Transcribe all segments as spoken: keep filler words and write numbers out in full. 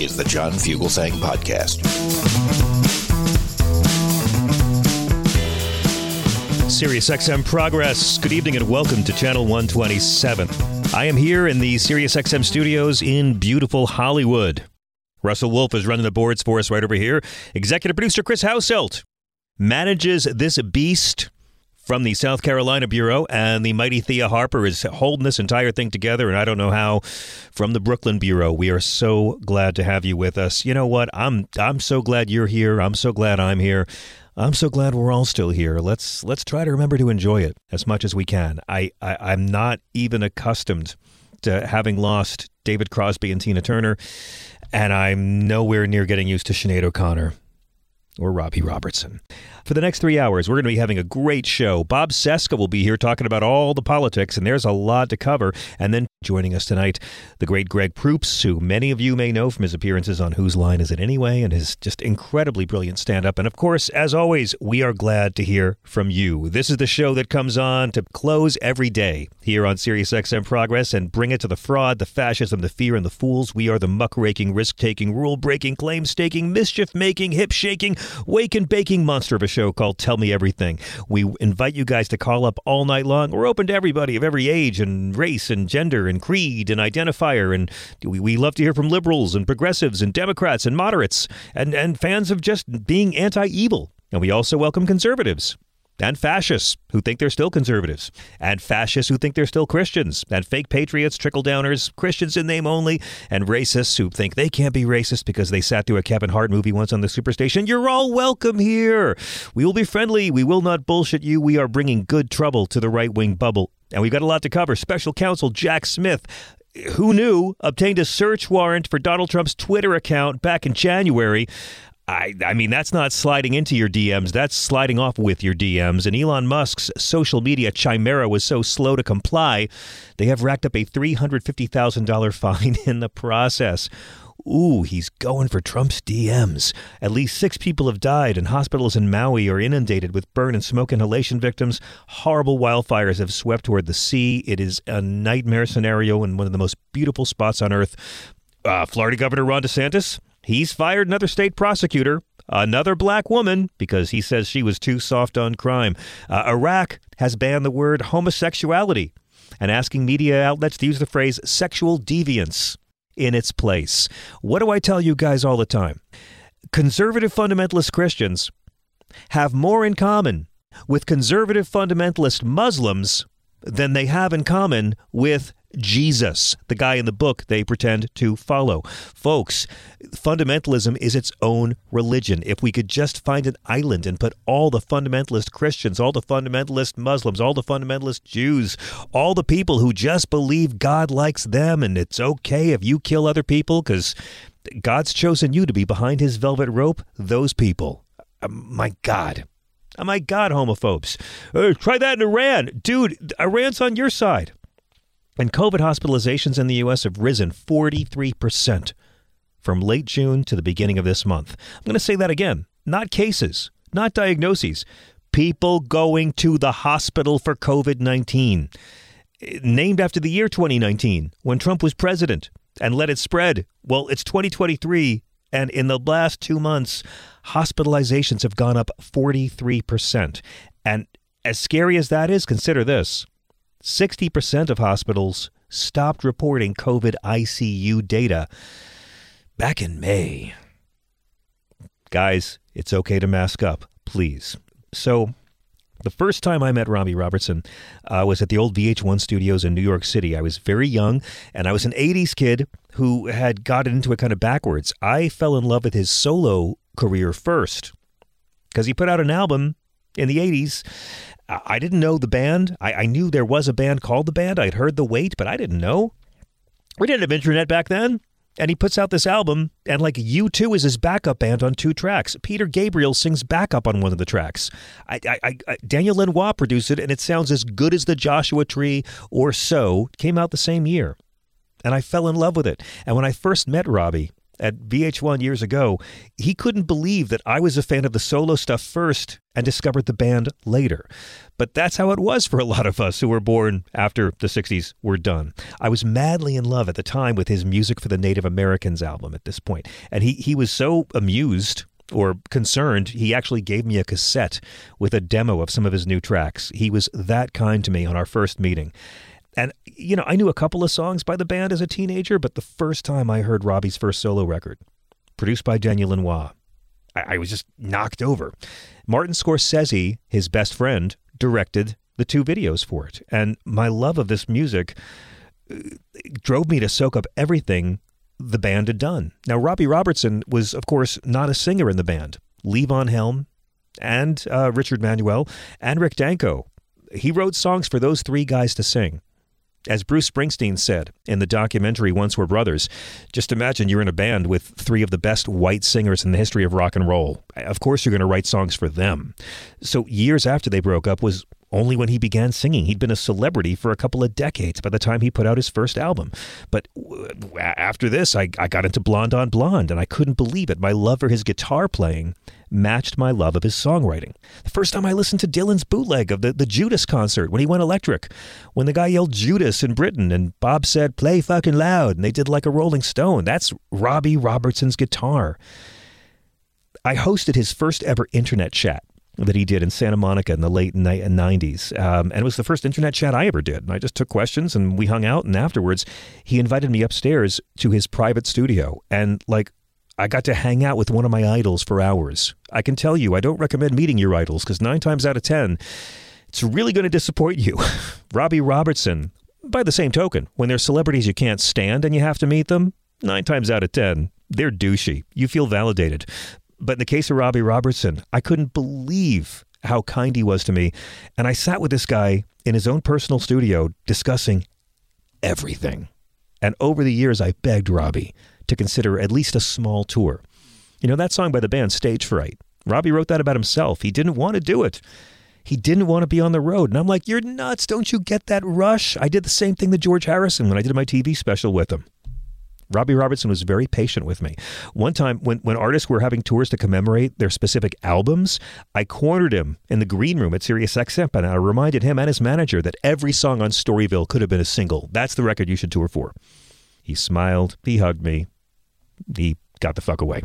is the John Fugelsang Podcast. SiriusXM Progress. Good evening and welcome to Channel one twenty-seven. I am here in the SiriusXM studios in beautiful Hollywood. Russell Wolfe is running the boards for us right over here. Executive producer Chris Hauselt manages this beast from the South Carolina Bureau, and the mighty Thea Harper is holding this entire thing together, and I don't know how, from the Brooklyn Bureau. We are so glad to have you with us. You know what? I'm I'm so glad you're here. I'm so glad I'm here. I'm so glad we're all still here. Let's let's try to remember to enjoy it as much as we can. I, I, I'm not even accustomed to having lost David Crosby and Tina Turner, and I'm nowhere near getting used to Sinead O'Connor or Robbie Robertson. For the next three hours, we're going to be having a great show. Bob Seska will be here talking about all the politics, and there's a lot to cover. And then joining us tonight, the great Greg Proops, who many of you may know from his appearances on Whose Line Is It Anyway? And his just incredibly brilliant stand-up. And of course, as always, we are glad to hear from you. This is the show that comes on to close every day here on SiriusXM Progress and bring it to the fraud, the fascism, the fear, and the fools. We are the muckraking, risk-taking, rule-breaking, claim-staking, mischief-making, hip-shaking, wake and baking monster of a show called Tell Me Everything. We invite you guys to call up all night long. We're open to everybody of every age and race and gender and creed and identifier, and we, we love to hear from liberals and progressives and Democrats and moderates and, and fans of just being anti-evil. And we also welcome conservatives and fascists who think they're still conservatives, and fascists who think they're still Christians, and fake patriots, trickle-downers, Christians in name only, and racists who think they can't be racist because they sat through a Kevin Hart movie once on the Superstation. You're all welcome here. We will be friendly. We will not bullshit you. We are bringing good trouble to the right-wing bubble, and we've got a lot to cover. Special counsel Jack Smith, who knew, obtained a search warrant for Donald Trump's Twitter account back in January. I, I mean, that's not sliding into your D Ms. That's sliding off with your D Ms. And Elon Musk's social media chimera was so slow to comply, they have racked up a three hundred fifty thousand dollars fine in the process. Ooh, he's going for Trump's D Ms. At least six people have died, and hospitals in Maui are inundated with burn and smoke inhalation victims. Horrible wildfires have swept toward the sea. It is a nightmare scenario in one of the most beautiful spots on Earth. Uh, Florida Governor Ron DeSantis, he's fired another state prosecutor, another black woman, because he says she was too soft on crime. Uh, Iraq has banned the word homosexuality and asking media outlets to use the phrase sexual deviance in its place. What do I tell you guys all the time? Conservative fundamentalist Christians have more in common with conservative fundamentalist Muslims than they have in common with Jesus, the guy in the book they pretend to follow. Folks, fundamentalism is its own religion. If we could just find an island and put all the fundamentalist Christians, all the fundamentalist Muslims, all the fundamentalist Jews, all the people who just believe God likes them and it's okay if you kill other people because God's chosen you to be behind his velvet rope, those people. Oh, my God. Oh, my God, homophobes. Uh, try that in Iran. Dude, Iran's on your side. And COVID hospitalizations in the U S have risen forty-three percent from late June to the beginning of this month. I'm going to say that again. Not cases, not diagnoses. People going to the hospital for COVID nineteen, named after the year twenty nineteen, when Trump was president and let it spread. Well, it's twenty twenty-three, and in the last two months, hospitalizations have gone up forty-three percent. And as scary as that is, consider this. sixty percent of hospitals stopped reporting COVID I C U data back in May. guys, it's okay to mask up, please. So the first time I met Robbie Robertson uh, was at the old V H one studios in New York City. I was very young, and I was an eighties kid who had gotten into it kind of backwards. I fell in love with his solo career first because he put out an album in the eighties. I didn't know the band. I, I knew there was a band called The Band. I'd heard The Wait, but I didn't know. We didn't have internet back then. And he puts out this album, and like U two is his backup band on two tracks. Peter Gabriel sings backup on one of the tracks. I, I, I, Daniel Lenoir produced it, and it sounds as good as The Joshua Tree or so. It came out the same year, and I fell in love with it. And when I first met Robbie at V H one years ago, he couldn't believe that I was a fan of the solo stuff first and discovered the band later. But that's how it was for a lot of us who were born after the sixties were done. I was madly in love at the time with his Music for the Native Americans album at this point. And he, he was so amused or concerned, he actually gave me a cassette with a demo of some of his new tracks. He was that kind to me on our first meeting. And, you know, I knew a couple of songs by the band as a teenager, but the first time I heard Robbie's first solo record, produced by Daniel Lenoir, I, I was just knocked over. Martin Scorsese, his best friend, directed the two videos for it. And my love of this music drove me to soak up everything the band had done. Now, Robbie Robertson was, of course, not a singer in the band. Levon Helm and uh, Richard Manuel and Rick Danko. He wrote songs for those three guys to sing. As Bruce Springsteen said in the documentary Once We're Brothers, just imagine you're in a band with three of the best white singers in the history of rock and roll. Of course you're going to write songs for them. So years after they broke up was only when he began singing. He'd been a celebrity for a couple of decades by the time he put out his first album. But after this, I, I got into Blonde on Blonde, and I couldn't believe it. My love for his guitar playing matched my love of his songwriting. The first time I listened to Dylan's bootleg of the, the Judas concert when he went electric, when the guy yelled Judas in Britain and Bob said, play fucking loud, and they did Like a Rolling Stone. That's Robbie Robertson's guitar. I hosted his first ever internet chat that he did in Santa Monica in the late nineties. Um, and it was the first internet chat I ever did. And I just took questions and we hung out. And afterwards, he invited me upstairs to his private studio. And like, I got to hang out with one of my idols for hours. I can tell you, I don't recommend meeting your idols because nine times out of ten, it's really going to disappoint you. Robbie Robertson, by the same token, when there's celebrities you can't stand and you have to meet them, nine times out of ten, they're douchey. You feel validated. But in the case of Robbie Robertson, I couldn't believe how kind he was to me. And I sat with this guy in his own personal studio discussing everything. And over the years, I begged Robbie to consider at least a small tour. You know, that song by the band, Stage Fright, Robbie wrote that about himself. He didn't want to do it. He didn't want to be on the road. And I'm like, you're nuts. Don't you get that rush? I did the same thing to George Harrison when I did my T V special with him. Robbie Robertson was very patient with me. One time when, when artists were having tours to commemorate their specific albums, I cornered him in the green room at Sirius X M, and I reminded him and his manager that every song on Storyville could have been a single. That's the record you should tour for. He smiled. He hugged me. He got the fuck away.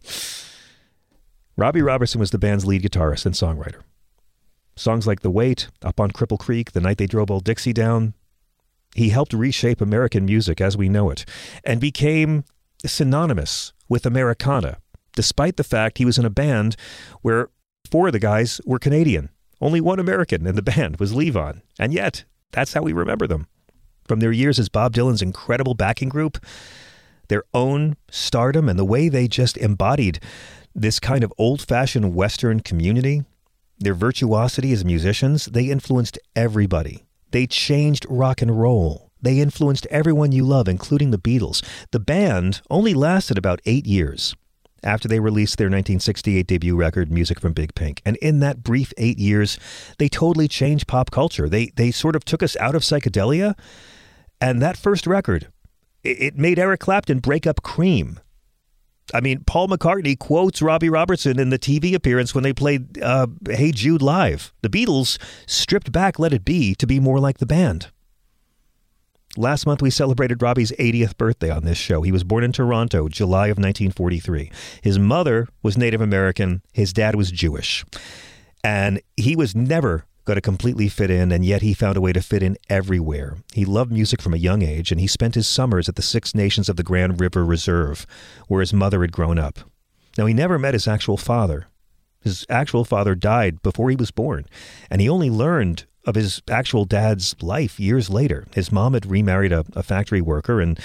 Robbie Robertson was the band's lead guitarist and songwriter. Songs like The Wait, Up on Cripple Creek, The Night They Drove Old Dixie Down. He helped reshape American music as we know it and became synonymous with Americana, despite the fact he was in a band where four of the guys were Canadian. Only one American in the band was Levon. And yet, that's how we remember them. From their years as Bob Dylan's incredible backing group, their own stardom and the way they just embodied this kind of old-fashioned Western community, their virtuosity as musicians, they influenced everybody. They changed rock and roll. They influenced everyone you love, including the Beatles. The band only lasted about eight years after they released their nineteen sixty-eight debut record, Music from Big Pink. And in that brief eight years, they totally changed pop culture. They they sort of took us out of psychedelia. And that first record, it, it made Eric Clapton break up Cream. I mean, Paul McCartney quotes Robbie Robertson in the T V appearance when they played uh, Hey Jude live. The Beatles stripped back Let It Be to be more like the band. Last month, we celebrated Robbie's eightieth birthday on this show. He was born in Toronto, July of nineteen forty-three. His mother was Native American. His dad was Jewish. And he was never going to completely fit in, and yet he found a way to fit in everywhere. He loved music from a young age, and he spent his summers at the Six Nations of the Grand River Reserve, where his mother had grown up. Now, he never met his actual father. His actual father died before he was born, and he only learned of his actual dad's life years later. His mom had remarried a, a factory worker, and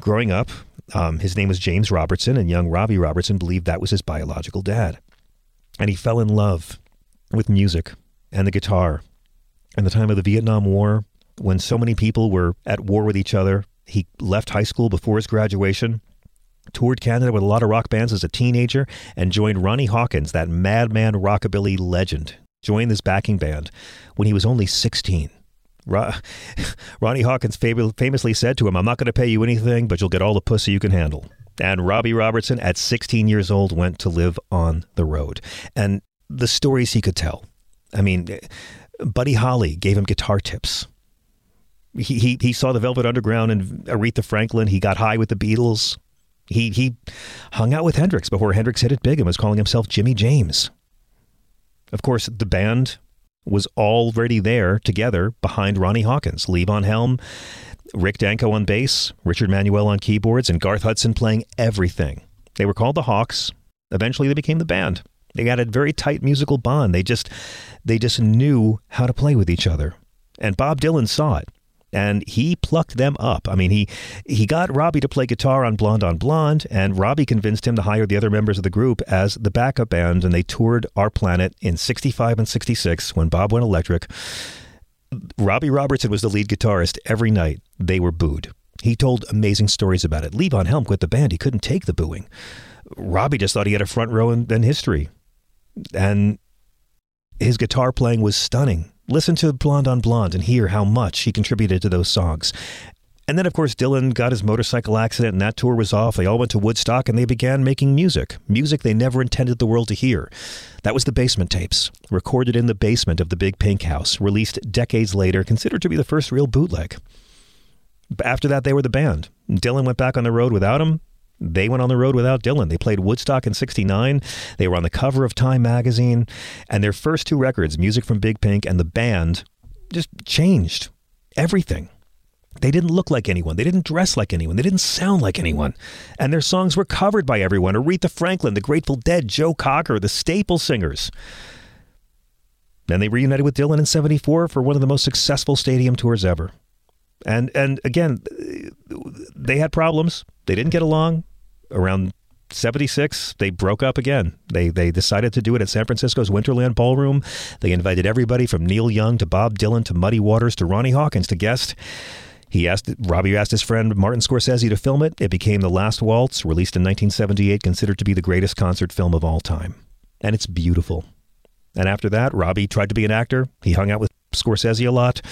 growing up, um, his name was James Robertson, and young Robbie Robertson believed that was his biological dad. And he fell in love with music and the guitar. In the time of the Vietnam War, when so many people were at war with each other, he left high school before his graduation, toured Canada with a lot of rock bands as a teenager, and joined Ronnie Hawkins, that madman rockabilly legend, joined this backing band when he was only sixteen. Ro- Ronnie Hawkins fam- famously said to him, "I'm not going to pay you anything, but you'll get all the pussy you can handle." And Robbie Robertson, at sixteen years old, went to live on the road. And the stories he could tell. I mean, Buddy Holly gave him guitar tips. He he, he saw the Velvet Underground and Aretha Franklin. He got high with the Beatles. He he hung out with Hendrix before Hendrix hit it big and was calling himself Jimmy James. Of course, the band was already there together behind Ronnie Hawkins. Lee Von Helm, Rick Danko on bass, Richard Manuel on keyboards, and Garth Hudson playing everything. They were called the Hawks. Eventually, they became the band. They had a very tight musical bond. They just they just knew how to play with each other. And Bob Dylan saw it. And he plucked them up. I mean, he he got Robbie to play guitar on Blonde on Blonde, and Robbie convinced him to hire the other members of the group as the backup band, and they toured our planet in sixty-five and sixty-six when Bob went electric. Robbie Robertson was the lead guitarist every night. They were booed. He told amazing stories about it. Lee Von Helm quit the band. He couldn't take the booing. Robbie just thought he had a front row in, in history. And his guitar playing was stunning. Listen to Blonde on Blonde and hear how much he contributed to those songs. And then, of course, Dylan got his motorcycle accident and that tour was off. They all went to Woodstock and they began making music. Music they never intended the world to hear. That was the Basement Tapes, recorded in the basement of the Big Pink House, released decades later, considered to be the first real bootleg. After that, they were the band. Dylan went back on the road without him. They went on the road without Dylan. They played Woodstock in sixty-nine. They were on the cover of Time magazine. And their first two records, Music from Big Pink and The Band, just changed everything. They didn't look like anyone. They didn't dress like anyone. They didn't sound like anyone. And their songs were covered by everyone. Aretha Franklin, The Grateful Dead, Joe Cocker, the Staple Singers. Then they reunited with Dylan in seventy-four for one of the most successful stadium tours ever. And and again, they had problems. They didn't get along. Around seventy-six, they broke up again. They they decided to do it at San Francisco's Winterland Ballroom. They invited everybody from Neil Young to Bob Dylan to Muddy Waters to Ronnie Hawkins to guest. He asked Robbie asked his friend Martin Scorsese to film it. It became The Last Waltz, released in nineteen seventy-eight, considered to be the greatest concert film of all time. And it's beautiful. And after that, Robbie tried to be an actor. He hung out with Scorsese a lot.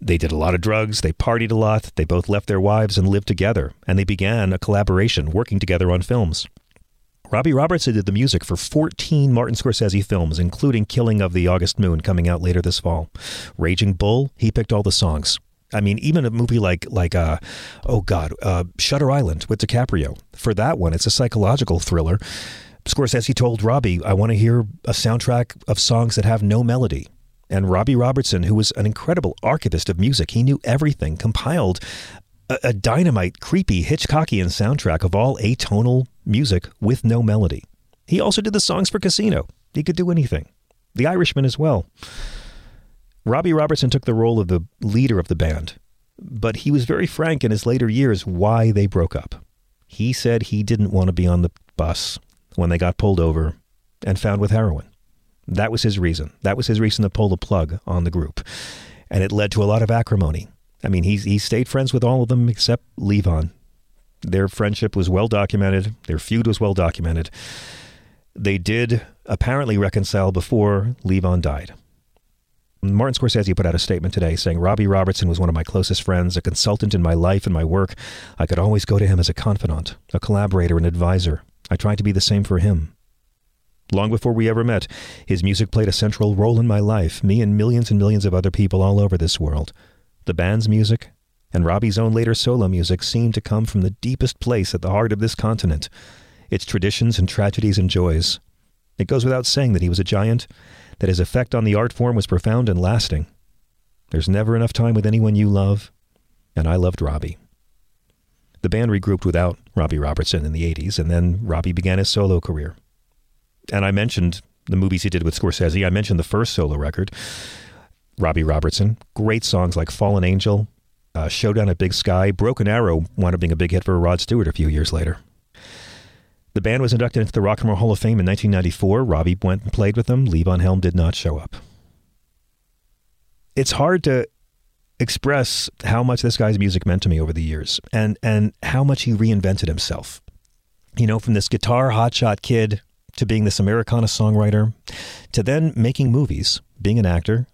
They did a lot of drugs. They partied a lot. They both left their wives and lived together. And they began a collaboration, working together on films. Robbie Robertson did the music for fourteen Martin Scorsese films, including Killing of the August Moon, coming out later this fall. Raging Bull, he picked all the songs. I mean, even a movie like, like uh, oh God, uh, Shutter Island with DiCaprio. For that one, it's a psychological thriller. Scorsese told Robbie, "I want to hear a soundtrack of songs that have no melody." And Robbie Robertson, who was an incredible archivist of music, he knew everything, compiled a, a dynamite, creepy, Hitchcockian soundtrack of all atonal music with no melody. He also did the songs for Casino. He could do anything. The Irishman as well. Robbie Robertson took the role of the leader of the band, but he was very frank in his later years why they broke up. He said he didn't want to be on the bus when they got pulled over and found with heroin. That was his reason. That was his reason to pull the plug on the group. And it led to a lot of acrimony. I mean, he's, he stayed friends with all of them except Lee Von. Their friendship was well documented. Their feud was well documented. They did apparently reconcile before Lee Von died. Martin Scorsese put out a statement today saying, "Robbie Robertson was one of my closest friends, a consultant in my life and my work. I could always go to him as a confidant, a collaborator, an advisor. I tried to be the same for him. Long before we ever met, his music played a central role in my life, me and millions and millions of other people all over this world. The band's music and Robbie's own later solo music seemed to come from the deepest place at the heart of this continent, its traditions and tragedies and joys. It goes without saying that he was a giant, that his effect on the art form was profound and lasting. There's never enough time with anyone you love, and I loved Robbie." The band regrouped without Robbie Robertson in the eighties, and then Robbie began his solo career. And I mentioned the movies he did with Scorsese. I mentioned the first solo record, Robbie Robertson. Great songs like Fallen Angel, uh, Showdown at Big Sky. Broken Arrow wound up being a big hit for Rod Stewart a few years later. The band was inducted into the Rock and Roll Hall of Fame in nineteen ninety-four. Robbie went and played with them. Lee Von Helm did not show up. It's hard to express how much this guy's music meant to me over the years, and and how much he reinvented himself. You know, from this guitar hotshot kid to being this Americana songwriter, to then making movies, being an actor,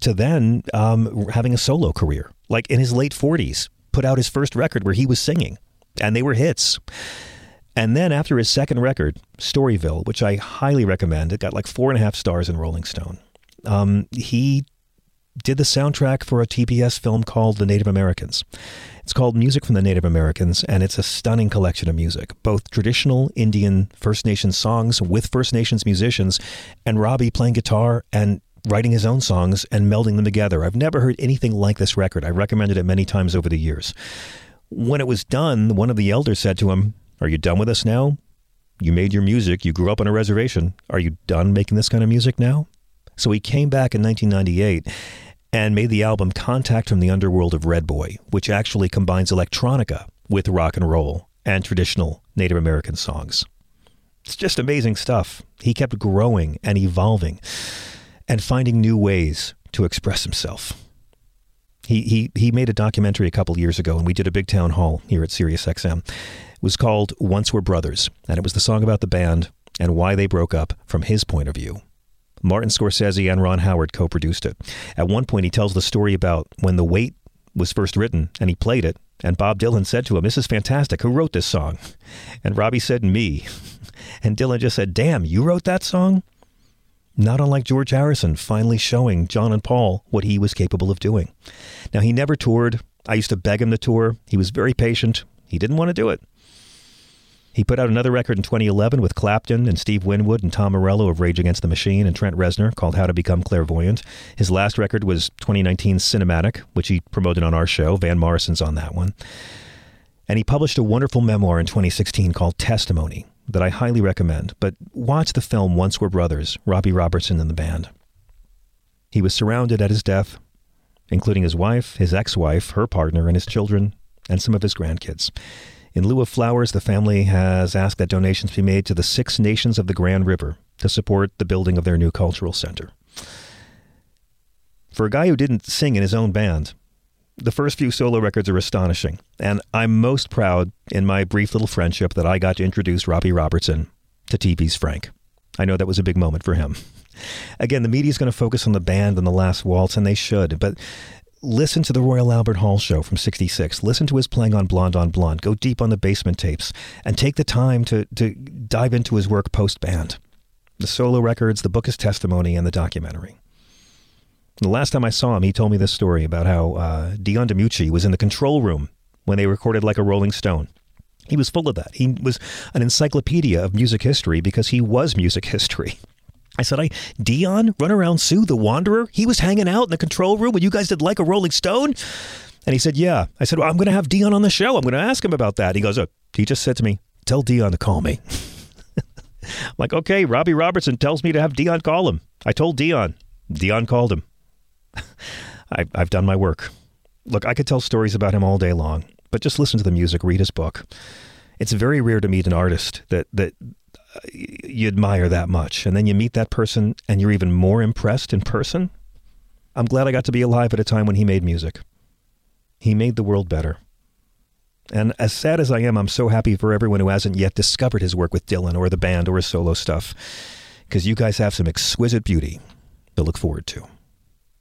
to then um, having a solo career. Like in his late forties, put out his first record where he was singing, and they were hits. And then after his second record, Storyville, which I highly recommend, it got like four and a half stars in Rolling Stone. Um, he did the soundtrack for a T B S film called The Native Americans. It's called Music from the Native Americans, and it's a stunning collection of music, both traditional Indian First Nations songs with First Nations musicians, and Robbie playing guitar and writing his own songs and melding them together. I've never heard anything like this record. I recommended it many times over the years. When it was done, one of the elders said to him, "Are you done with us now? You made your music. You grew up on a reservation. Are you done making this kind of music now?" So he came back in nineteen ninety-eight and made the album Contact from the Underworld of Red Boy, which actually combines electronica with rock and roll and traditional Native American songs. It's just amazing stuff. He kept growing and evolving and finding new ways to express himself. He he he made a documentary a couple years ago, and we did a big town hall here at SiriusXM. It was called Once We're Brothers, and it was the song about the band and why they broke up from his point of view. Martin Scorsese and Ron Howard co-produced it. At one point, he tells the story about when The Wait was first written, and he played it, and Bob Dylan said to him, "This is fantastic. Who wrote this song?" And Robbie said, "Me." And Dylan just said, "Damn, you wrote that song?" Not unlike George Harrison finally showing John and Paul what he was capable of doing. Now, he never toured. I used to beg him to tour. He was very patient. He didn't want to do it. He put out another record in twenty eleven with Clapton and Steve Winwood and Tom Morello of Rage Against the Machine and Trent Reznor, called How to Become Clairvoyant. His last record was twenty nineteen's Cinematic, which he promoted on our show. Van Morrison's on that one. And he published a wonderful memoir in twenty sixteen called Testimony that I highly recommend. But watch the film Once We're Brothers, Robbie Robertson and the band. He was surrounded at his death, including his wife, his ex-wife, her partner, and his children, and some of his grandkids. In lieu of flowers, the family has asked that donations be made to the Six Nations of the Grand River to support the building of their new cultural center. For a guy who didn't sing in his own band, the first few solo records are astonishing, and I'm most proud in my brief little friendship that I got to introduce Robbie Robertson to T V's Frank. I know that was a big moment for him. Again, the media is going to focus on the band and The Last Waltz, and they should, but listen to the Royal Albert Hall show from sixty-six. Listen to his playing on Blonde on Blonde. Go deep on the Basement tapes and take the time to, to dive into his work post-band. The solo records, the book is Testimony, and the documentary. The last time I saw him, he told me this story about how uh, Dion DiMucci was in the control room when they recorded Like a Rolling Stone. He was full of that. He was an encyclopedia of music history because he was music history. I said, I Dion, Runaround Sue, The Wanderer, he was hanging out in the control room when you guys did Like a Rolling Stone? And he said, yeah. I said, well, I'm going to have Dion on the show. I'm going to ask him about that. He goes, oh, he just said to me, tell Dion to call me. I'm like, okay, Robbie Robertson tells me to have Dion call him. I told Dion. Dion called him. I, I've done my work. Look, I could tell stories about him all day long, but just listen to the music, read his book. It's very rare to meet an artist that that... you admire that much, and then you meet that person and you're even more impressed in person. I'm glad I got to be alive at a time when he made music. He made the world better. And as sad as I am, I'm so happy for everyone who hasn't yet discovered his work with Dylan or the band or his solo stuff, because you guys have some exquisite beauty to look forward to.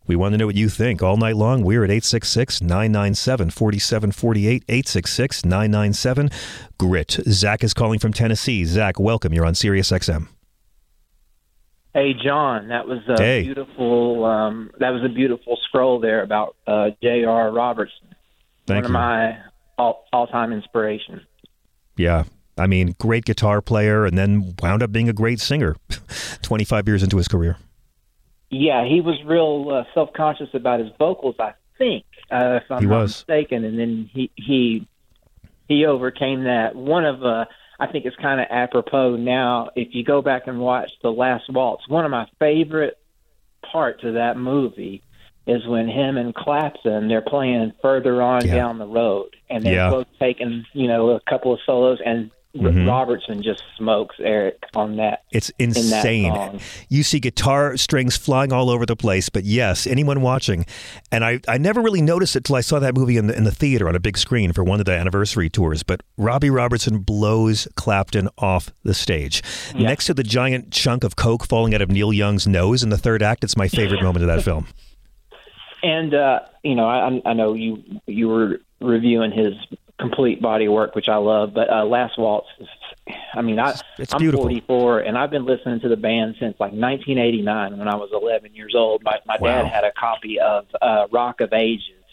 We want to know what you think. All night long, we're at eight six six, nine nine seven, four seven four eight, eight six six, nine nine seven, G R I T. Zach is calling from Tennessee. Zach, welcome. You're on Sirius X M. Hey, John. That was a hey. beautiful um, That was a beautiful scroll there about uh, J R Robertson. Thank One you. of my all, all-time inspirations. Yeah. I mean, great guitar player and then wound up being a great singer twenty-five years into his career. Yeah, he was real uh, self-conscious about his vocals, I think, uh, if I'm he not was. mistaken. And then he, he he overcame that. One of uh, I think it's kind of apropos now. If you go back and watch The Last Waltz, one of my favorite parts of that movie is when him and Clapton, they're playing Further On yeah. Down the Road, and they're yeah. both taking, you know, a couple of solos, and mm-hmm. Robertson just smokes Eric on that. It's insane. In that you see guitar strings flying all over the place, but yes, anyone watching, and I, I never really noticed it till I saw that movie in the, in the theater on a big screen for one of the anniversary tours, but Robbie Robertson blows Clapton off the stage. Yeah. Next to the giant chunk of coke falling out of Neil Young's nose in the third act, it's my favorite moment of that film. And, uh, you know, I, I know you you were reviewing his complete body of work, which I love, but uh, Last Waltz, I mean, I, it's I'm beautiful. forty-four, and I've been listening to the band since, like, nineteen eighty-nine when I was eleven years old. My, my wow. dad had a copy of uh, Rock of Ages.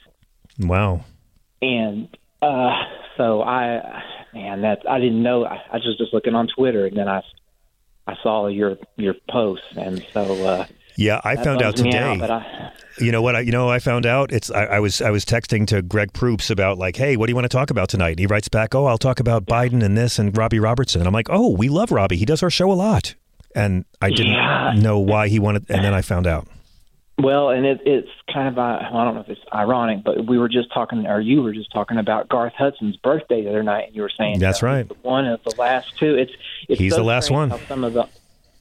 Wow. And uh, so I, man, that I didn't know. I, I was just, just looking on Twitter, and then I, I saw your, your post, and so... Uh, Yeah, I that found out today. Out, I... You know what? I, you know, I found out. It's I, I was I was texting to Greg Proops about like, hey, what do you want to talk about tonight? And he writes back, oh, I'll talk about yeah. Biden and this and Robbie Robertson. And I'm like, oh, we love Robbie. He does our show a lot. And I didn't yeah. know why he wanted. And then I found out. Well, and it, it's kind of uh, I don't know if it's ironic, but we were just talking, or you were just talking about Garth Hudson's birthday the other night, and you were saying that's that right. One of the last two. It's, it's he's so the last one. Some of the.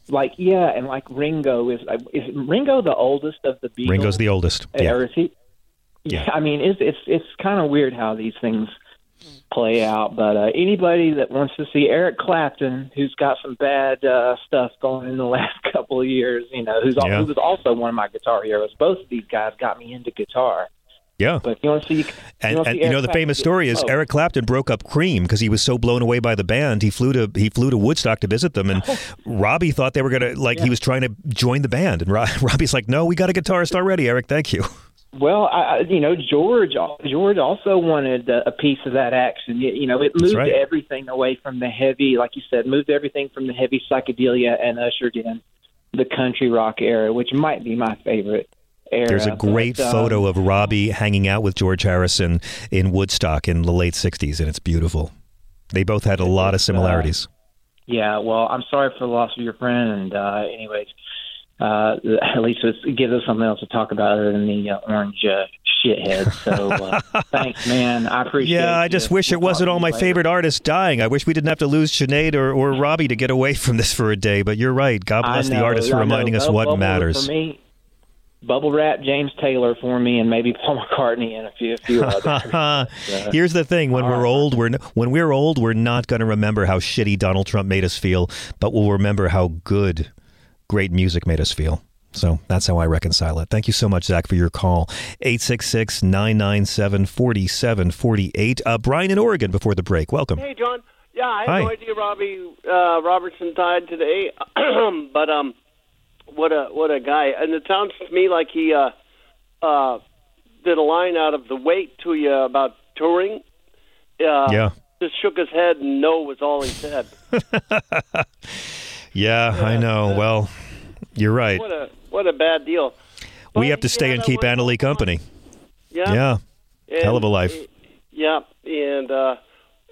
Like, yeah, and like Ringo, is is Ringo the oldest of the Beatles? Ringo's the oldest, yeah. Or is he, yeah. I mean, it's it's, it's kind of weird how these things play out, but uh, anybody that wants to see Eric Clapton, who's got some bad uh, stuff going in the last couple of years, you know, who's yeah. who was also one of my guitar heroes. Both of these guys got me into guitar. Yeah. But you want to see, you and, want to see and you know Clapton the famous story is Eric Clapton broke up Cream because he was so blown away by the band. He flew to he flew to Woodstock to visit them, and Robbie thought they were going to like yeah. he was trying to join the band, and Robbie's like, "No, we got a guitarist already, Eric. Thank you." Well, I, you know, George George also wanted a piece of that action. You know, it moved right. everything away from the heavy, like you said, moved everything from the heavy psychedelia and ushered in the country rock era, which might be my favorite. Era, There's a great but, uh, photo of Robbie hanging out with George Harrison in Woodstock in the late sixties, and it's beautiful. They both had a lot of similarities. Uh, yeah, well, I'm sorry for the loss of your friend, and uh, anyways, uh, at least it gives us something else to talk about other than the uh, orange uh, shithead. So uh, thanks, man. I appreciate it. Yeah, I just wish it wasn't all my later. favorite artists dying. I wish we didn't have to lose Sinead or, or Robbie to get away from this for a day, but you're right. God bless know, the artists for reminding us what matters. For me, bubble wrap James Taylor for me, and maybe Paul McCartney and a few, a few others. So, here's the thing: when we're right. old, we're when we're old, we're not going to remember how shitty Donald Trump made us feel, but we'll remember how good, great music made us feel. So that's how I reconcile it. Thank you so much, Zach, for your call. eight six six, nine nine seven, four seven four eight. Uh, Brian in Oregon before the break. Welcome. Hey, John. Yeah, I had Hi. no idea Robbie uh, Robertson died today, but um. What a what a guy. And it sounds to me like he uh, uh, did a line out of The Wait to you about touring. Uh, yeah. Just shook his head and no was all he said. yeah, yeah, I know. Uh, well, you're right. What a what a bad deal. But we have to stay and keep Annalee company. Yeah. Yeah. And, hell of a life. Yeah. And... Uh,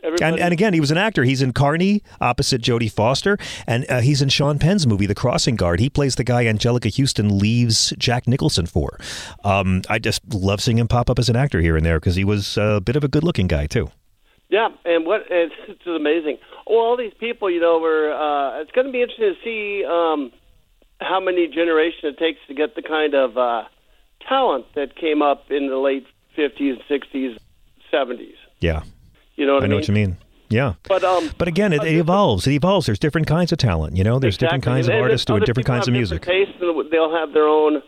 And, and again, he was an actor. He's in Carney, opposite Jodie Foster, and uh, he's in Sean Penn's movie, The Crossing Guard. He plays the guy Angelica Houston leaves Jack Nicholson for. Um, I just love seeing him pop up as an actor here and there because he was a bit of a good-looking guy, too. Yeah, and what it's, it's amazing. Well, all these people, you know, were, uh, it's going to be interesting to see um, how many generations it takes to get the kind of uh, talent that came up in the late fifties, sixties, seventies. Yeah. You know what I, I know mean? what you mean. Yeah. But um, but again, it, it evolves. It evolves. There's different kinds of talent. You know, there's exactly. different kinds and of artists doing different kinds of music. Taste, they'll have their own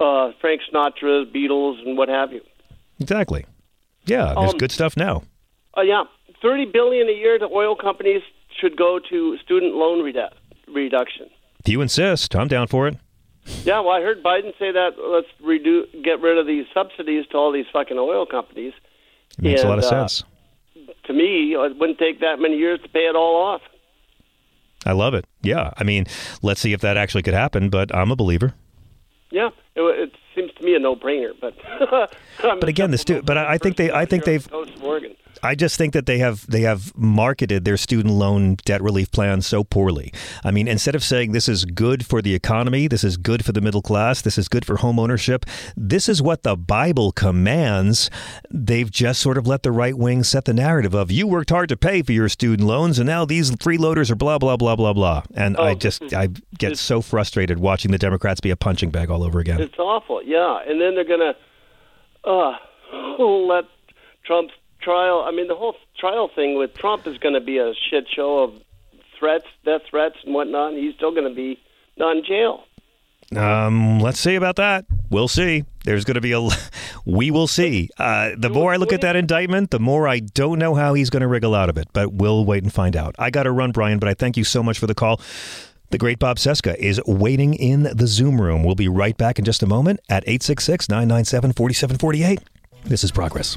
uh, Frank Sinatra, Beatles, and what have you. Exactly. Yeah. There's um, good stuff now. Uh, yeah. thirty billion dollars a year to oil companies should go to student loan redu- reduction. If you insist, I'm down for it. Yeah. Well, I heard Biden say that. Let's redo get rid of these subsidies to all these fucking oil companies. It makes and, a lot of uh, sense. To me, it wouldn't take that many years to pay it all off. I love it. Yeah. I mean, let's see if that actually could happen, but I'm a believer. Yeah. It, it seems to me a no-brainer, but... but again, this dude... But I, I think, they, I think they've... I just think that they have they have marketed their student loan debt relief plan so poorly. I mean, instead of saying this is good for the economy, this is good for the middle class, this is good for home ownership, this is what the Bible commands, they've just sort of let the right wing set the narrative of you worked hard to pay for your student loans and now these freeloaders are blah, blah, blah, blah, blah. And oh, I just I get so frustrated watching the Democrats be a punching bag all over again. It's awful. Yeah. And then they're going to uh, let Trump's trial, I mean, the whole trial thing with Trump is going to be a shit show of threats, death threats and whatnot. He's still going to be not in jail. Um, let's see about that. We'll see. There's going to be a... We will see. Uh, the more I look at that indictment, the more I don't know how he's going to wriggle out of it. But we'll wait and find out. I got to run, Brian, but I thank you so much for the call. The great Bob Cesca is waiting in the Zoom room. We'll be right back in just a moment at eight six six, nine nine seven, four seven four eight. This is Progress.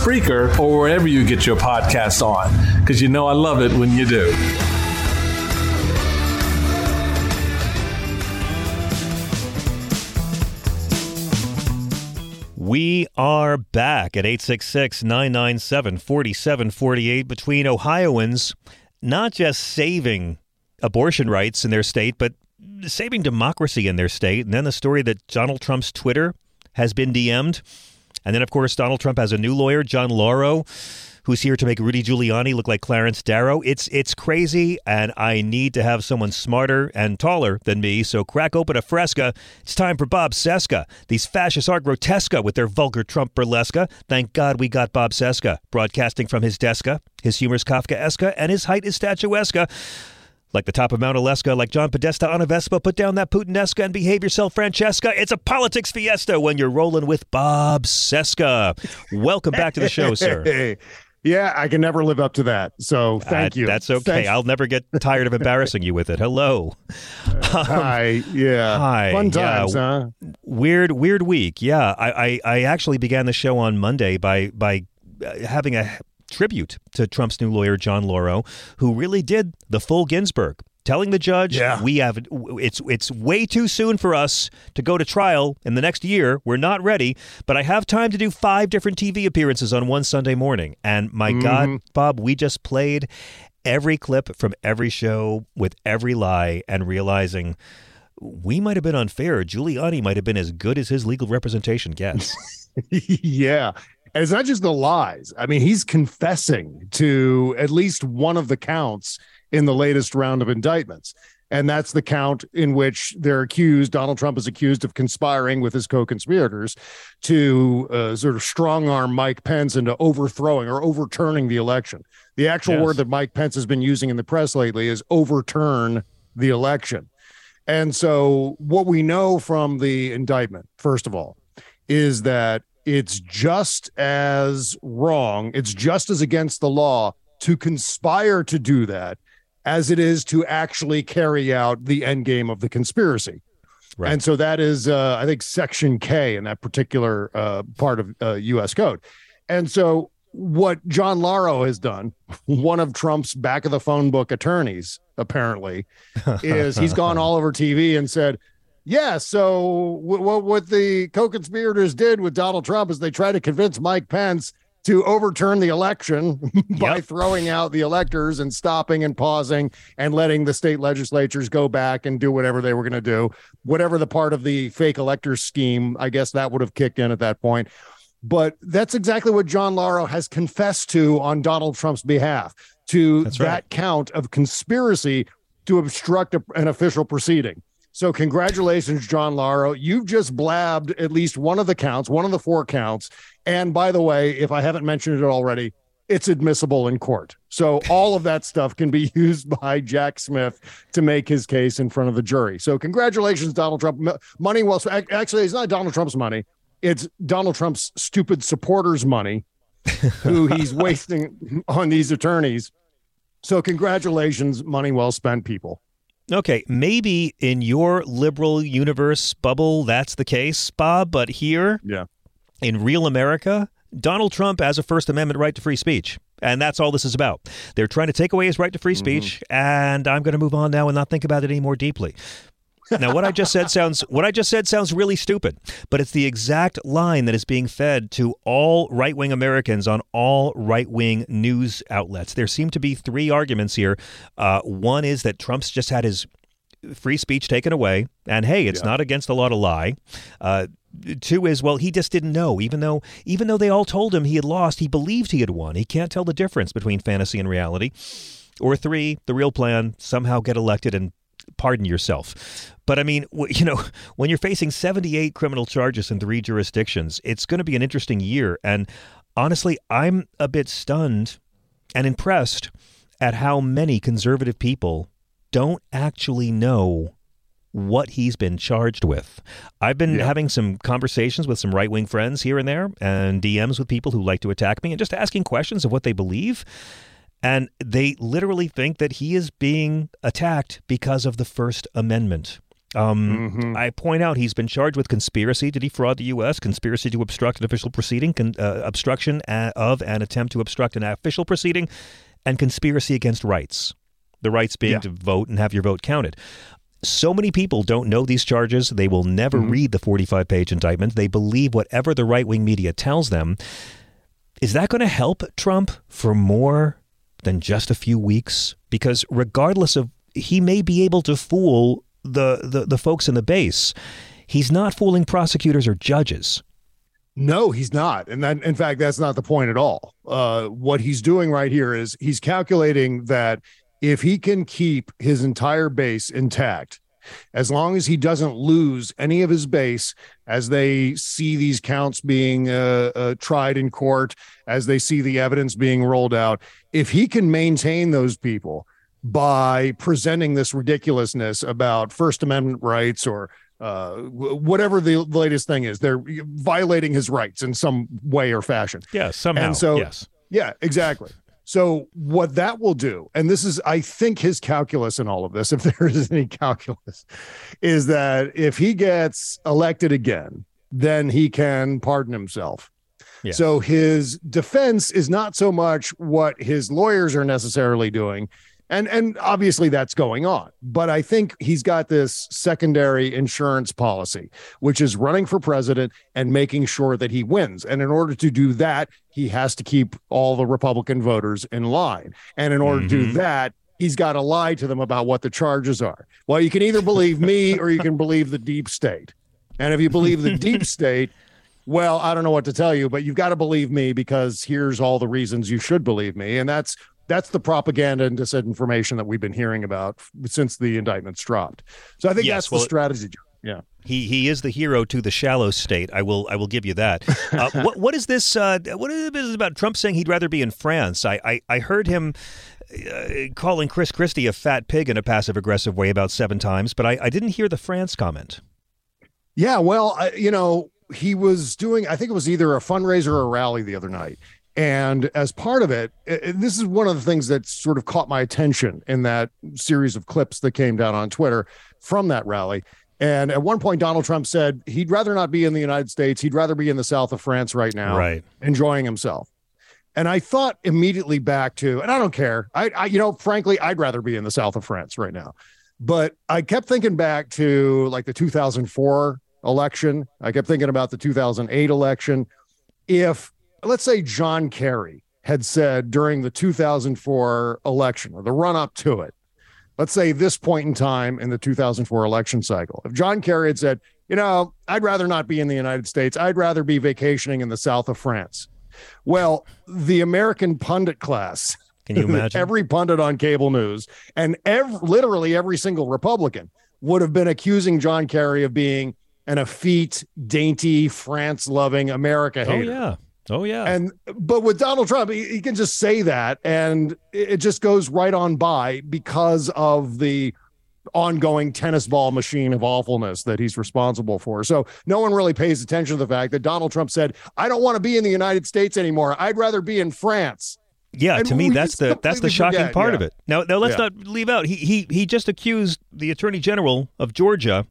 Spreaker, or wherever you get your podcasts on, because you know I love it when you do. We are back at eight six six, nine nine seven, four seven four eight. Between Ohioans not just saving abortion rights in their state, but saving democracy in their state. And then the story that Donald Trump's Twitter has been D M'd. And then, of course, Donald Trump has a new lawyer, John Lauro, who's here to make Rudy Giuliani look like Clarence Darrow. It's it's crazy, and I need to have someone smarter and taller than me, so crack open a fresca. It's time for Bob Cesca. These fascists are grotesca with their vulgar Trump burlesca. Thank God we got Bob Cesca, broadcasting from his deska. His humor's Kafkaesca, and his height is statuesca. Like the top of Mount Alaska, like John Podesta on a Vespa, put down that Putinesca and behave yourself, Francesca. It's a politics fiesta when you're rolling with Bob Cesca. Welcome back to the show, sir. Yeah, I can never live up to that. So thank uh, you. That's okay. Thanks. I'll never get tired of embarrassing you with it. Hello. Um, hi. Yeah. Hi. Fun times, yeah. Huh? Weird, weird week. Yeah. I, I, I actually began the show on Monday by by having a tribute to Trump's new lawyer, John Lauro, who really did the full Ginsburg, telling the judge, yeah. we have it's it's way too soon for us to go to trial in the next year. We're not ready, but I have time to do five different T V appearances on one Sunday morning. And my mm-hmm. God, Bob, we just played every clip from every show with every lie and realizing we might have been unfair. Giuliani might have been as good as his legal representation gets. Yeah. And it's not just the lies. I mean, he's confessing to at least one of the counts in the latest round of indictments. And that's the count in which they're accused. Donald Trump is accused of conspiring with his co-conspirators to uh, sort of strong arm Mike Pence into overthrowing or overturning the election. The actual yes. word that Mike Pence has been using in the press lately is overturn the election. And so what we know from the indictment, first of all, is that it's just as wrong, it's just as against the law to conspire to do that as it is to actually carry out the end game of the conspiracy. Right. And so that is, uh, I think, Section K in that particular uh, part of uh, U S Code. And so what John Lauro has done, one of Trump's back of the phone book attorneys, apparently, is he's gone all over T V and said, yeah, so what what the co-conspirators did with Donald Trump is they tried to convince Mike Pence to overturn the election by yep. throwing out the electors and stopping and pausing and letting the state legislatures go back and do whatever they were going to do, whatever the part of the fake elector scheme, I guess that would have kicked in at that point. But that's exactly what John Lauro has confessed to on Donald Trump's behalf, to that's that right. count of conspiracy to obstruct a, an official proceeding. So congratulations, John Lauro. You've just blabbed at least one of the counts, one of the four counts. And by the way, if I haven't mentioned it already, it's admissible in court. So all of that stuff can be used by Jack Smith to make his case in front of the jury. So congratulations, Donald Trump. Money well spent. Actually, it's not Donald Trump's money. It's Donald Trump's stupid supporters' money who he's wasting on these attorneys. So congratulations, money well spent, people. Okay, maybe in your liberal universe bubble, that's the case, Bob. But here, yeah. in real America, Donald Trump has a First Amendment right to free speech. And that's all this is about. They're trying to take away his right to free speech. Mm-hmm. And I'm going to move on now and not think about it any more deeply. Now, what I just said sounds what I just said sounds really stupid, but it's the exact line that is being fed to all right-wing Americans on all right-wing news outlets. There seem to be three arguments here. Uh, one is that Trump's just had his free speech taken away, and hey, it's yeah. not against the law to lie. Uh, two is, well, he just didn't know. Even though even though they all told him he had lost, he believed he had won. He can't tell the difference between fantasy and reality. Or three, the real plan, somehow get elected and pardon yourself. But I mean, you know, when you're facing seventy-eight criminal charges in three jurisdictions, it's going to be an interesting year. And honestly, I'm a bit stunned and impressed at how many conservative people don't actually know what he's been charged with. I've been yeah. having some conversations with some right-wing friends here and there and D Ms with people who like to attack me and just asking questions of what they believe. And they literally think that he is being attacked because of the First Amendment. Um, mm-hmm. I point out he's been charged with conspiracy to defraud the U S, conspiracy to obstruct an official proceeding, con- uh, obstruction of an attempt to obstruct an official proceeding, and conspiracy against rights, the rights being yeah. to vote and have your vote counted. So many people don't know these charges. They will never mm-hmm. read the forty-five page indictment. They believe whatever the right-wing media tells them. Is that going to help Trump for more than just a few weeks? Because regardless of, he may be able to fool the, the, the folks in the base. He's not fooling prosecutors or judges. No, he's not. And that, in fact, that's not the point at all. Uh, what he's doing right here is he's calculating that if he can keep his entire base intact, as long as he doesn't lose any of his base as they see these counts being uh, uh, tried in court, as they see the evidence being rolled out, if he can maintain those people by presenting this ridiculousness about First Amendment rights or uh, whatever the latest thing is, they're violating his rights in some way or fashion. Yeah, somehow. And so, yes. Yeah, exactly. So what that will do, and this is, I think, his calculus in all of this, if there is any calculus, is that if he gets elected again, then he can pardon himself. Yeah. So his defense is not so much what his lawyers are necessarily doing. And, and obviously that's going on. But I think he's got this secondary insurance policy, which is running for president and making sure that he wins. And in order to do that, he has to keep all the Republican voters in line. And in order mm-hmm. to do that, he's got to lie to them about what the charges are. Well, you can either believe me or you can believe the deep state. And if you believe the deep state, well, I don't know what to tell you, but you've got to believe me because here's all the reasons you should believe me. And that's That's the propaganda and disinformation that we've been hearing about since the indictments dropped. So I think yes, that's well, the strategy. Yeah, he he is the hero to the shallow state. I will I will give you that. Uh, what what is this? Uh, what is this about Trump saying he'd rather be in France? I I, I heard him uh, calling Chris Christie a fat pig in a passive aggressive way about seven times, but I, I didn't hear the France comment. Yeah, well, I, you know, he was doing. I think it was either a fundraiser or a rally the other night. And as part of it, this is one of the things that sort of caught my attention in that series of clips that came down on Twitter from that rally. And at one point, Donald Trump said he'd rather not be in the United States. He'd rather be in the south of France right now, right. enjoying himself. And I thought immediately back to, and I don't care. I, I, you know, frankly, I'd rather be in the south of France right now. But I kept thinking back to like the two thousand four election. I kept thinking about the two thousand eight election. If let's say John Kerry had said during the two thousand four election or the run up to it, let's say this point in time in the two thousand four election cycle, if John Kerry had said, you know, I'd rather not be in the United States, I'd rather be vacationing in the south of France. Well, the American pundit class, can you imagine? Every pundit on cable news and every, literally every single Republican would have been accusing John Kerry of being an effete, dainty, France-loving America hater. Oh, yeah. Oh, yeah. And but with Donald Trump, he, he can just say that, and it just goes right on by because of the ongoing tennis ball machine of awfulness that he's responsible for. So no one really pays attention to the fact that Donald Trump said, I don't want to be in the United States anymore. I'd rather be in France. Yeah, and to me, that's the that's the shocking forget. part yeah. of it. Now, now let's yeah. not leave out. He, he, he just accused the Attorney General of Georgia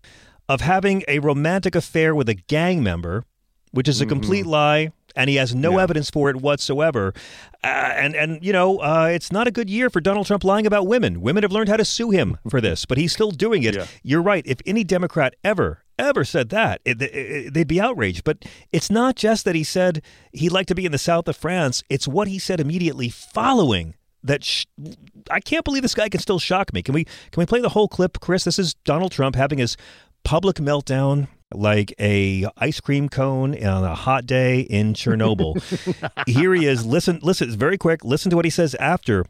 of having a romantic affair with a gang member, which is a complete mm-hmm. lie, and he has no yeah. evidence for it whatsoever. Uh, and, and you know, uh, it's not a good year for Donald Trump lying about women. Women have learned how to sue him for this, but he's still doing it. Yeah. You're right. If any Democrat ever, ever said that, it, it, it, they'd be outraged. But it's not just that he said he'd like to be in the south of France. It's what he said immediately following that. Sh- I can't believe this guy can still shock me. Can we, can we play the whole clip, Chris? This is Donald Trump having his public meltdown like a ice cream cone on a hot day in Chernobyl. Here he is. Listen, listen, it's very quick. Listen to what he says after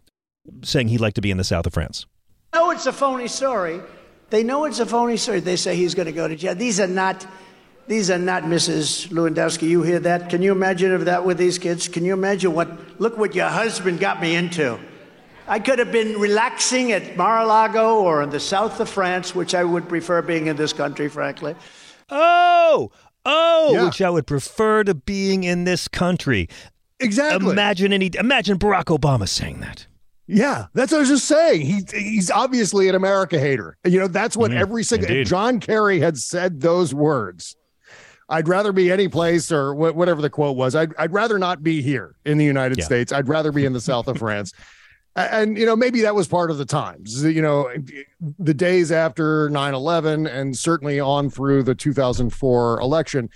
saying he'd like to be in the south of France. No, it's a phony story. They know it's a phony story. They say he's going to go to jail. These are not, these are not Missus Lewandowski. You hear that? Can you imagine if that were these kids? Can you imagine what, look what your husband got me into. I could have been relaxing at Mar-a-Lago or in the south of France, which I would prefer being in this country, frankly. Oh, oh, yeah. Which I would prefer to being in this country. Exactly. Imagine any, imagine Barack Obama saying that. Yeah, that's what I was just saying. He he's obviously an America hater. You know, that's what mm, every single indeed. John Kerry had said those words. I'd rather be any place or wh- whatever the quote was. I'd I'd rather not be here in the United yeah. States. I'd rather be in the south of France. And, you know, maybe that was part of the times, you know, the days after nine eleven and certainly on through the two thousand four election,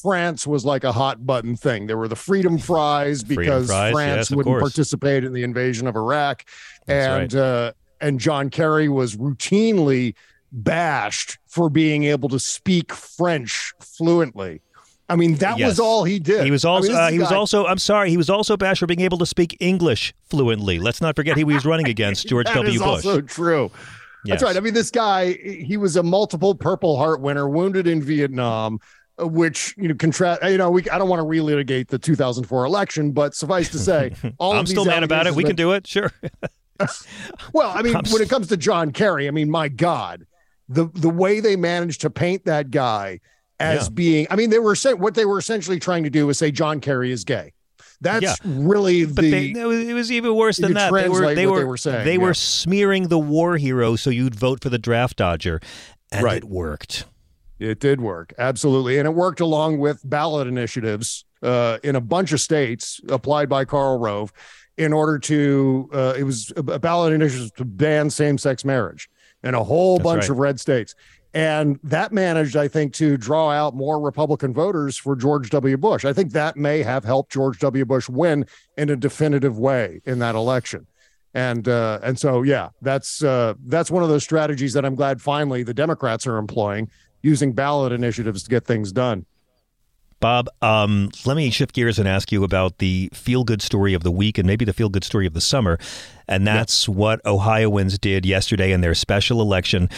France was like a hot button thing. There were the freedom fries because freedom fries, France yes, wouldn't course. participate in the invasion of Iraq. That's and right. uh, and John Kerry was routinely bashed for being able to speak French fluently. I mean, that yes. was all he did. He was also, I mean, uh, he guy. was also, I'm sorry, he was also bashed for being able to speak English fluently. Let's not forget who he was running against, George that W. Bush. That's also true. Yes. That's right. I mean, this guy, he was a multiple Purple Heart winner, wounded in Vietnam, which, you know, contrast, you know, we, I don't want to relitigate the two thousand four election, but suffice to say, all I'm of these still mad about it. We been, can do it. Sure. Well, I mean, I'm when it comes to John Kerry, I mean, my God, the, the way they managed to paint that guy as yeah. being, I mean, they were saying what they were essentially trying to do was say John Kerry is gay. That's yeah. really but the. They, no, it was even worse than that. They were they were, they were saying they yeah. were smearing the war hero, so you'd vote for the draft dodger, and right. it worked. It did work, absolutely, and it worked along with ballot initiatives uh, in a bunch of states applied by Karl Rove, in order to uh, it was a ballot initiative to ban same-sex marriage in a whole That's bunch right. of red states. And that managed, I think, to draw out more Republican voters for George W. Bush. I think that may have helped George W. Bush win in a definitive way in that election. And uh, and so, yeah, that's uh, that's one of those strategies that I'm glad finally the Democrats are employing, using ballot initiatives to get things done. Bob, um, let me shift gears and ask you about the feel-good story of the week and maybe the feel-good story of the summer. And that's yep. what Ohioans did yesterday in their special election.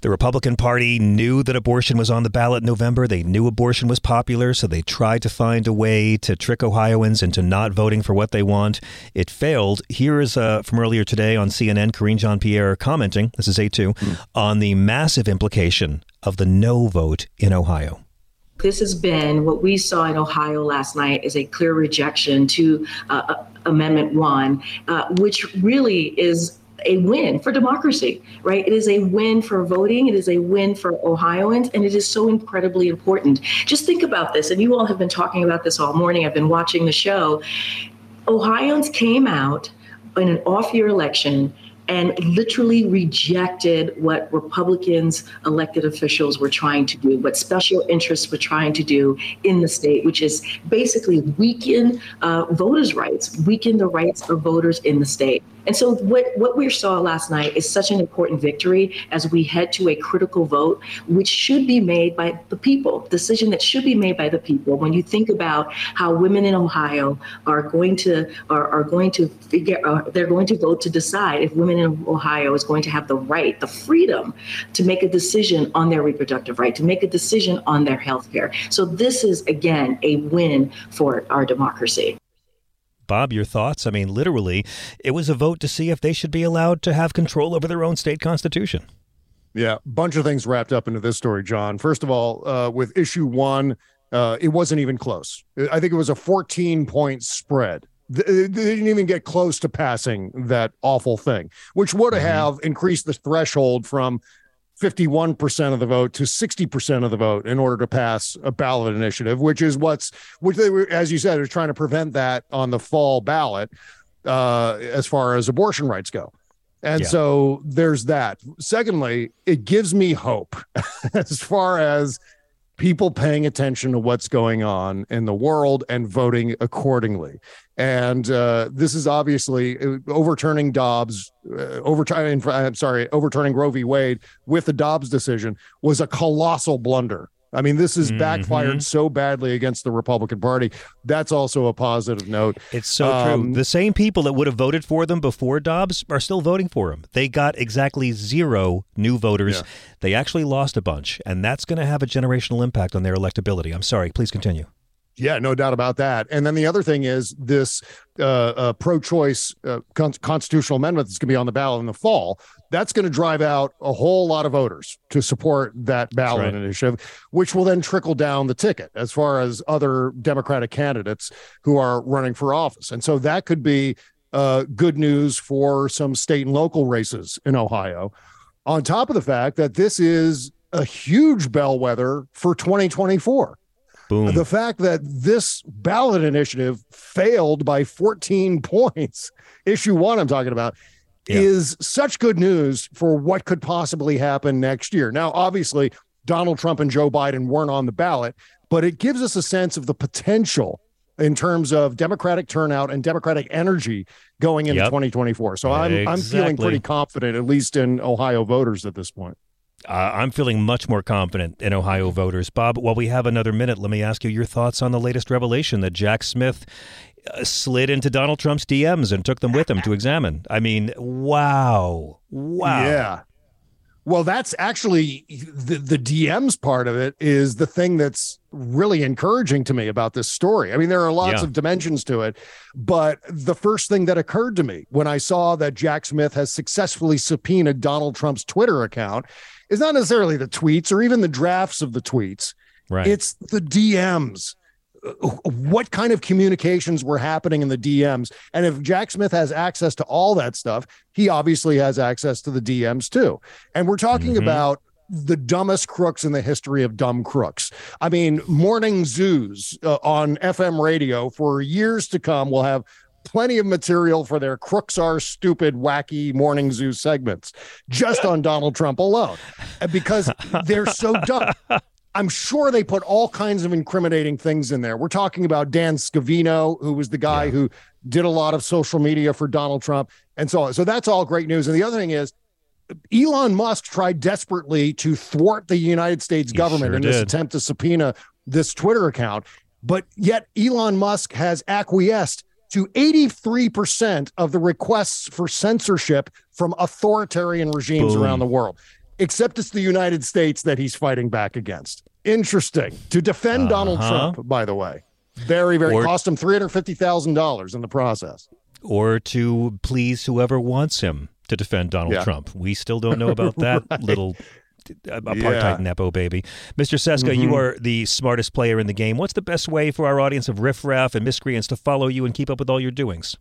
The Republican Party knew that abortion was on the ballot in November. They knew abortion was popular, so they tried to find a way to trick Ohioans into not voting for what they want. It failed. Here is uh, from earlier today on C N N, Karine Jean-Pierre commenting, this is A two, mm. on the massive implication of the no vote in Ohio. This has been what we saw in Ohio last night is a clear rejection to uh, Amendment One, uh, which really is a win for democracy, right? It is a win for voting. It is a win for Ohioans. And it is so incredibly important. Just think about this. And you all have been talking about this all morning. I've been watching the show. Ohioans came out in an off-year election and literally rejected what Republicans, elected officials were trying to do, what special interests were trying to do in the state, which is basically weaken uh, voters' rights, weaken the rights of voters in the state. And so what, what we saw last night is such an important victory as we head to a critical vote, which should be made by the people, decision that should be made by the people. When you think about how women in Ohio are going to are, are going to figure uh, they're going to vote to decide if women in Ohio is going to have the right, the freedom to make a decision on their reproductive right, to make a decision on their health care. So this is, again, a win for our democracy. Bob, your thoughts? I mean, literally, it was a vote to see if they should be allowed to have control over their own state constitution. Yeah, bunch of things wrapped up into this story, John. First of all, uh, with issue one, uh, it wasn't even close. I think it was a fourteen point spread. They didn't even get close to passing that awful thing, which would mm-hmm. have increased the threshold from fifty-one percent of the vote to sixty percent of the vote in order to pass a ballot initiative, which is what's, which they were, as you said, are trying to prevent that on the fall ballot uh, as far as abortion rights go. And yeah. so there's that. Secondly, it gives me hope as far as people paying attention to what's going on in the world and voting accordingly. And uh, this is obviously overturning Dobbs, uh, overturning, I'm sorry, overturning Roe v. Wade with the Dobbs decision was a colossal blunder. I mean, this has mm-hmm. backfired so badly against the Republican Party. That's also a positive note. It's so um, true. The same people that would have voted for them before Dobbs are still voting for him. They got exactly zero new voters. Yeah. They actually lost a bunch, and that's going to have a generational impact on their electability. I'm sorry. Please continue. Yeah, no doubt about that. And then the other thing is this uh, uh, pro-choice uh, con- constitutional amendment that's going to be on the ballot in the fall. That's going to drive out a whole lot of voters to support that ballot right. initiative, which will then trickle down the ticket as far as other Democratic candidates who are running for office. And so that could be uh, good news for some state and local races in Ohio, on top of the fact that this is a huge bellwether for twenty twenty-four. Boom. The fact that this ballot initiative failed by fourteen points, issue one I'm talking about, yeah. is such good news for what could possibly happen next year. Now, obviously, Donald Trump and Joe Biden weren't on the ballot, but it gives us a sense of the potential in terms of Democratic turnout and Democratic energy going into yep. twenty twenty-four. So I'm exactly. I'm feeling pretty confident, at least in Ohio voters at this point. Uh, I'm feeling much more confident in Ohio voters. Bob, while we have another minute, let me ask you your thoughts on the latest revelation that Jack Smith uh, slid into Donald Trump's D Ms and took them with him to examine. I mean, wow. Wow. Yeah. Well, that's actually the, the D Ms part of it is the thing that's really encouraging to me about this story. I mean, there are lots yeah. of dimensions to it, but the first thing that occurred to me when I saw that Jack Smith has successfully subpoenaed Donald Trump's Twitter account is not necessarily the tweets or even the drafts of the tweets. Right. It's the D Ms. What kind of communications were happening in the D Ms? And if Jack Smith has access to all that stuff, he obviously has access to the D Ms too. And we're talking mm-hmm. about the dumbest crooks in the history of dumb crooks. I mean, morning zoos uh, on F M radio for years to come will have plenty of material for their crooks are stupid, wacky morning zoo segments just on Donald Trump alone because they're so dumb. I'm sure they put all kinds of incriminating things in there. We're talking about Dan Scavino, who was the guy yeah. who did a lot of social media for Donald Trump and so on. So that's all great news. And the other thing is Elon Musk tried desperately to thwart the United States he government sure in did. this attempt to subpoena this Twitter account. But yet Elon Musk has acquiesced to eighty-three percent of the requests for censorship from authoritarian regimes Boom. around the world. Except it's the United States that he's fighting back against. Interesting. To defend uh-huh. Donald Trump, by the way. Very, very, or, cost him three hundred fifty thousand dollars in the process. Or to please whoever wants him to defend Donald yeah. Trump. We still don't know about that right. little apartheid yeah. nepo baby. Mister Seska, mm-hmm. you are the smartest player in the game. What's the best way for our audience of riffraff and miscreants to follow you and keep up with all your doings?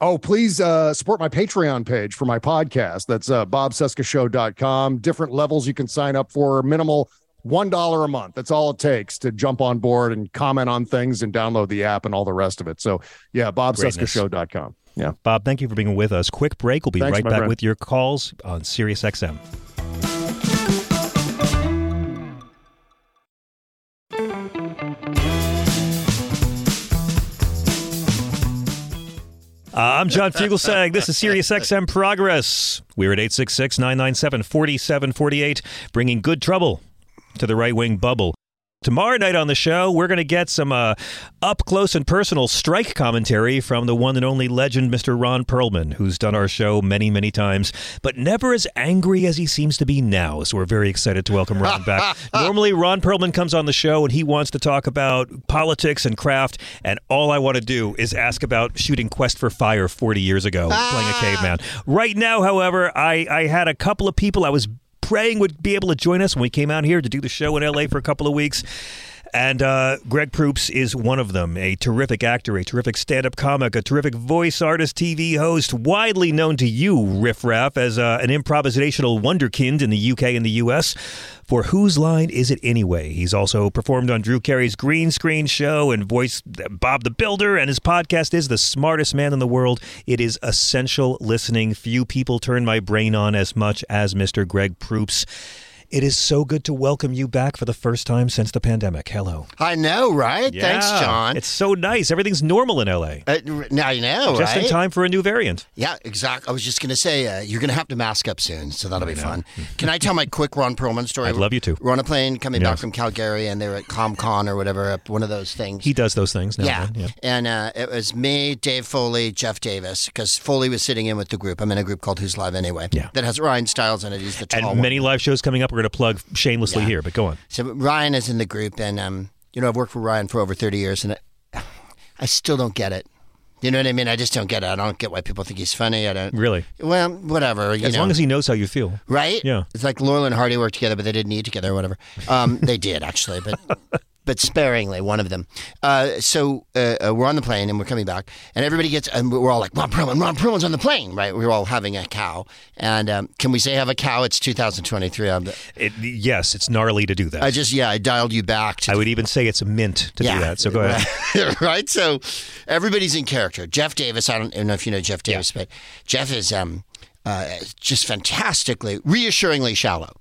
Oh, please uh, support my Patreon page for my podcast. That's uh, bob seska show dot com. Different levels you can sign up for. Minimal one dollar a month. That's all it takes to jump on board and comment on things and download the app and all the rest of it. So, yeah, Bob Seska Show dot com. Yeah. Bob, thank you for being with us. Quick break. We'll be Thanks, right back friend. with your calls on Sirius X M. I'm John Fugelsang. This is Sirius X M Progress. We're at eight six six, nine nine seven, four seven four eight, bringing good trouble to the right-wing bubble. Tomorrow night on the show, we're going to get some uh, up-close and personal strike commentary from the one and only legend, Mister Ron Perlman, who's done our show many, many times, but never as angry as he seems to be now. So we're very excited to welcome Ron back. Normally, Ron Perlman comes on the show and he wants to talk about politics and craft, and all I want to do is ask about shooting Quest for Fire forty years ago, ah! playing a caveman. Right now, however, I, I had a couple of people I was praying would be able to join us when we came out here to do the show in L A for a couple of weeks. And uh, Greg Proops is one of them, a terrific actor, a terrific stand-up comic, a terrific voice artist, T V host, widely known to you, Riff Raff, as uh, an improvisational wonderkind in the U K and the U S for Whose Line Is It Anyway? He's also performed on Drew Carey's Green Screen Show and voiced Bob the Builder, and his podcast is The Smartest Man in the World. It is essential listening. Few people turn my brain on as much as Mister Greg Proops. It is so good to welcome you back for the first time since the pandemic. Hello. I know, right? Yeah. Thanks, John. It's so nice. Everything's normal in L A. Uh, now you know, just right? Just in time for a new variant. Yeah, exactly. I was just going to say, uh, you're going to have to mask up soon, so that'll I be know. fun. Can I tell my quick Ron Perlman story? I'd love you to. We're on a plane coming yes. back from Calgary, and they're at ComCon or whatever, one of those things. He does those things now. Yeah. Right? yeah. And uh, it was me, Dave Foley, Jeff Davis, because Foley was sitting in with the group. I'm in a group called Who's Live Anyway yeah. that has Ryan Stiles in it. He's the tall one. And many live shows coming up. We're going to plug shamelessly yeah. here, but go on. So Ryan is in the group, and um, you know, I've worked for Ryan for over thirty years, and I, I still don't get it. You know what I mean? I just don't get it. I don't get why people think he's funny. I don't really. Well, whatever. You as know. long as he knows how you feel, right? Yeah. It's like Laurel and Hardy worked together, but they didn't eat together or whatever. Um, they did actually, but but sparingly. One of them. Uh, so uh, uh, we're on the plane, and we're coming back, and everybody gets, and we're all like, Ron Perlman, Ron Perlman's on the plane, right? We were all having a cow, and um, can we say have a cow? It's two thousand twenty-three. I'm the, it, yes, it's gnarly to do that. I just yeah, I dialed you back. To I would even say it's a mint to yeah, do that. So go ahead. Right, right. So everybody's in character. Jeff Davis, I don't, I don't know if you know Jeff Davis, yeah. but Jeff is um, uh, just fantastically, reassuringly shallow.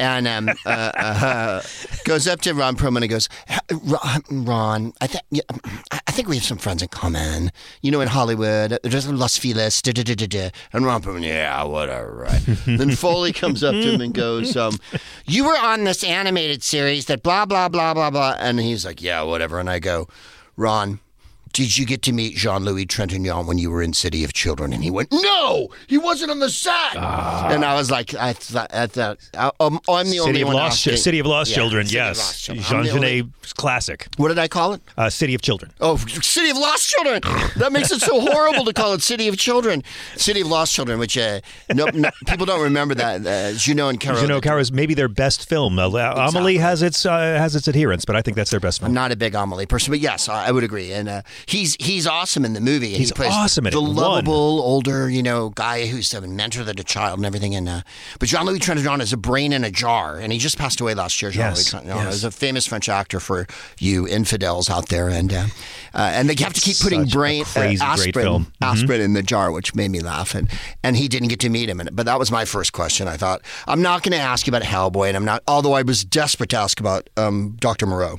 And um, uh, uh, goes up to Ron Perlman and goes, Ron, Ron I, th- yeah, I think we have some friends in common. You know, in Hollywood, there's Los Feliz, da, da, da, da, da. And Ron Perlman, yeah, whatever, right? Then Foley comes up to him and goes, um, you were on this animated series that blah, blah, blah, blah, blah. And he's like, yeah, whatever. And I go, Ron, did you get to meet Jean-Louis Trintignant when you were in City of Children? And he went, no, he wasn't on the set. Uh, and I was like, I thought, I thought I, um, oh, I'm the City only of one. Lost Ch- City of Lost yeah, Children, City yes. Lost Children. Jean Genet's only... classic. What did I call it? Uh, City of Children. Oh, City of Lost Children. That makes it so horrible to call it City of Children. City of Lost Children, which uh, no, no, people don't remember that. Uh, Juno and Caro. Juno and Caro is maybe their best film. Uh, exactly. Amelie has its uh, has its adherents, but I think that's their best film. I'm not a big Amelie person, but yes, I, I would agree. And uh, He's he's awesome in the movie. He's he plays awesome in the lovable, older, you know, guy who's a mentor to the child and everything. And uh, but Jean-Louis Trintignant is a brain in a jar, and he just passed away last year. Jean-Louis yes, Trintignant yes. is a famous French actor for you infidels out there, and uh, uh, and they have to keep putting Such brain crazy, uh, aspirin mm-hmm. aspirin in the jar, which made me laugh. And and he didn't get to meet him, and, but that was my first question. I thought I'm not going to ask you about Hellboy, and I'm not. Although I was desperate to ask about um, Doctor Moreau.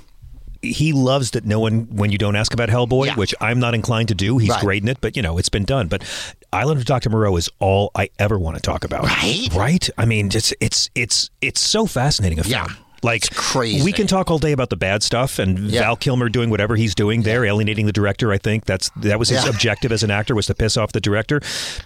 He loves that no one, when you don't ask about Hellboy, yeah. which I'm not inclined to do. He's right. great in it, but, you know, it's been done. But Island of Doctor Moreau is all I ever want to talk about. Right? Right? I mean, it's it's it's it's so fascinating a film. Yeah. Like, it's crazy. We can talk all day about the bad stuff and yeah. Val Kilmer doing whatever he's doing there, yeah. alienating the director, I think. that's That was his yeah. objective as an actor, was to piss off the director.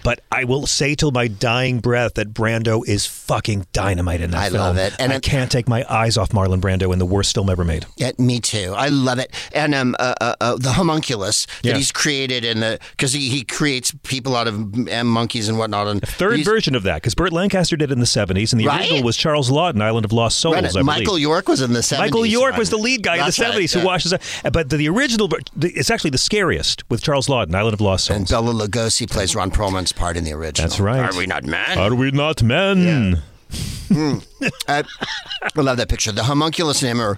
But I will say till my dying breath that Brando is fucking dynamite in that I film. I love it. And I it, can't take my eyes off Marlon Brando in the worst film ever made. Yeah, me too. I love it. And um, uh, uh, uh, the homunculus that yeah. he's created in the... Because he, he creates people out of um, monkeys and whatnot. And a third version of that, because Burt Lancaster did it in the seventies, and the right? original was Charles Lawton, Island of Lost Souls, right. I believe. Michael York was in the seventies. Michael York was the lead guy That's in the seventies right, yeah. who washes up. But the, the original, the, it's actually the scariest with Charles Lawton, Island of Lost Souls. And Bela Lugosi plays Ron Perlman's part in the original. That's right. Are we not men? Are we not men? Yeah. Mm. I, I love that picture. The homunculus and him are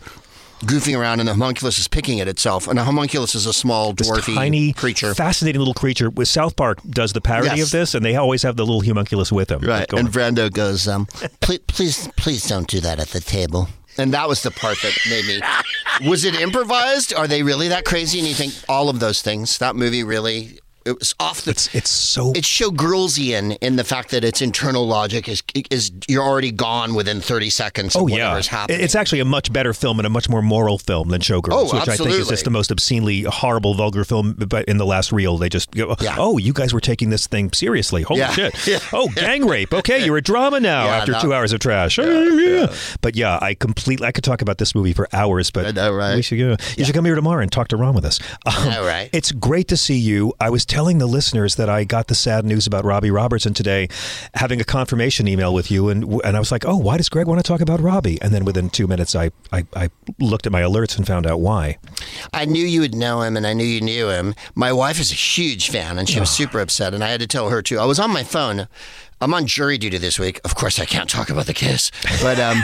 goofing around, and the homunculus is picking at itself. And a homunculus is a small, dwarfy this tiny, creature. Fascinating little creature. With South Park does the parody yes. of this, and they always have the little homunculus with them. Right. And Brando goes, um, please, please, please don't do that at the table. And that was the part that made me. Was it improvised? Are they really that crazy? And you think all of those things. That movie really. It was off the. It's, it's so. It's so Girlsian in the fact that its internal logic is is you're already gone within thirty seconds of oh, yeah. whatever's happening. It's actually a much better film and a much more moral film than Showgirls, oh, which absolutely. I think is just the most obscenely horrible, vulgar film. But in the last reel, they just go, yeah. "Oh, you guys were taking this thing seriously. Holy yeah. shit! Yeah. Oh, gang rape. Okay, you're a drama now yeah, after that, two hours of trash. Yeah, yeah. But yeah, I completely. I could talk about this movie for hours, but I know, right? we should go. You yeah. should come here tomorrow and talk to Ron with us. Um, I know, right? It's great to see you. I was. Telling the listeners that I got the sad news about Robbie Robertson today, having a confirmation email with you, and and I was like, oh, why does Greg want to talk about Robbie? And then within two minutes, I, I, I looked at my alerts and found out why. I knew you would know him, and I knew you knew him. My wife is a huge fan, and she was super upset, and I had to tell her, too. I was on my phone. I'm on jury duty this week. Of course, I can't talk about the kiss. But um,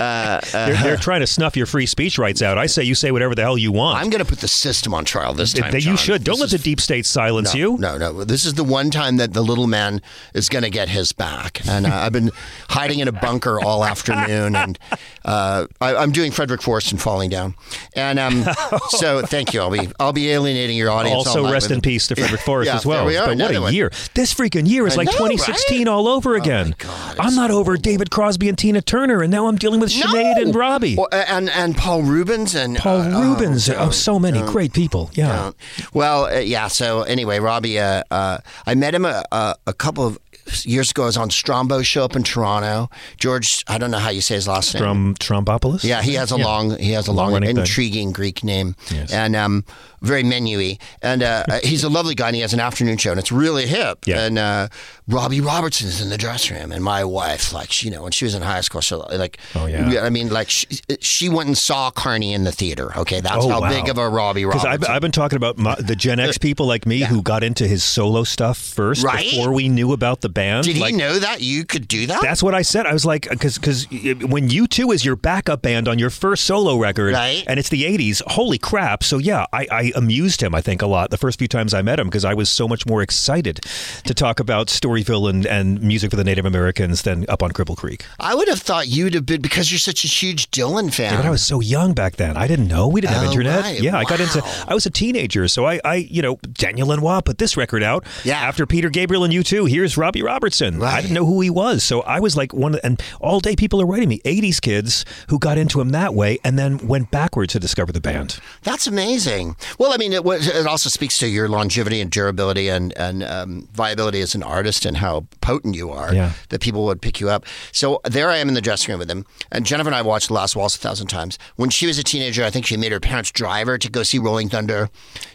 uh, uh, they're, they're trying to snuff your free speech rights out. I say you say whatever the hell you want. I'm going to put the system on trial this time, John. You should. Don't let the deep state silence you. No, no. This is the one time that the little man is going to get his back. And uh, I've been hiding in a bunker all afternoon. And uh, I, I'm doing Frederick Forrest and Falling Down. And um, so thank you. I'll be I'll be alienating your audience. Also, rest in peace to Frederick Forrest yeah, as well. We but what a year. This freaking year is I like know, twenty sixteen right? all over again. Oh God, I'm not so over cool. David Crosby and Tina Turner, and now I'm dealing with Sinead no! and Robbie. Well, and and Paul Reubens. and Paul uh, Reubens. Oh, oh, so many oh, great people. Yeah. Oh. Well, uh, yeah, so anyway, Robbie, uh, uh, I met him a, a, a couple of years ago. I was on Strombo's show up in Toronto. George, I don't know how you say his last name. From Strombopoulos? Yeah, he has a yeah. long, he has a long, long intriguing thing. Greek name. Yes. And um, very menu-y. And uh, he's a lovely guy, and he has an afternoon show, and it's really hip. Yeah. And uh, Robbie Robertson in the dressing room, and my wife, like, she, you know, when she was in high school, so like, oh yeah, I mean, like, she, she went and saw Carney in the theater. Okay, that's oh, how wow. big of a Robbie Robertson. Because I've, I've been talking about my, the Gen X people like me yeah. who got into his solo stuff first, right? Before we knew about the band. Did like, he know that you could do that? That's what I said. I was like, because because when U two is your backup band on your first solo record, right? And it's the eighties. Holy crap! So yeah, I, I amused him. I think a lot the first few times I met him because I was so much more excited to talk about Storyville and and. music for the Native Americans than up on Cripple Creek. I would have thought you'd have been, because you're such a huge Dylan fan. Yeah, but I was so young back then. I didn't know. We didn't have oh, internet. Right. Yeah, wow. I got into, I was a teenager, so I, I, you know, Daniel Lanois put this record out. Yeah. After Peter Gabriel and U two, here's Robbie Robertson. Right. I didn't know who he was, so I was like one, and all day people are writing me, eighties kids who got into him that way and then went backwards to discover the band. That's amazing. Well, I mean, it, it also speaks to your longevity and durability and, and um, viability as an artist and how potent you are, yeah. that people would pick you up. So there I am in the dressing room with him, and Jennifer and I watched The Last Waltz a thousand times. When she was a teenager, I think she made her parents drive her to go see Rolling Thunder.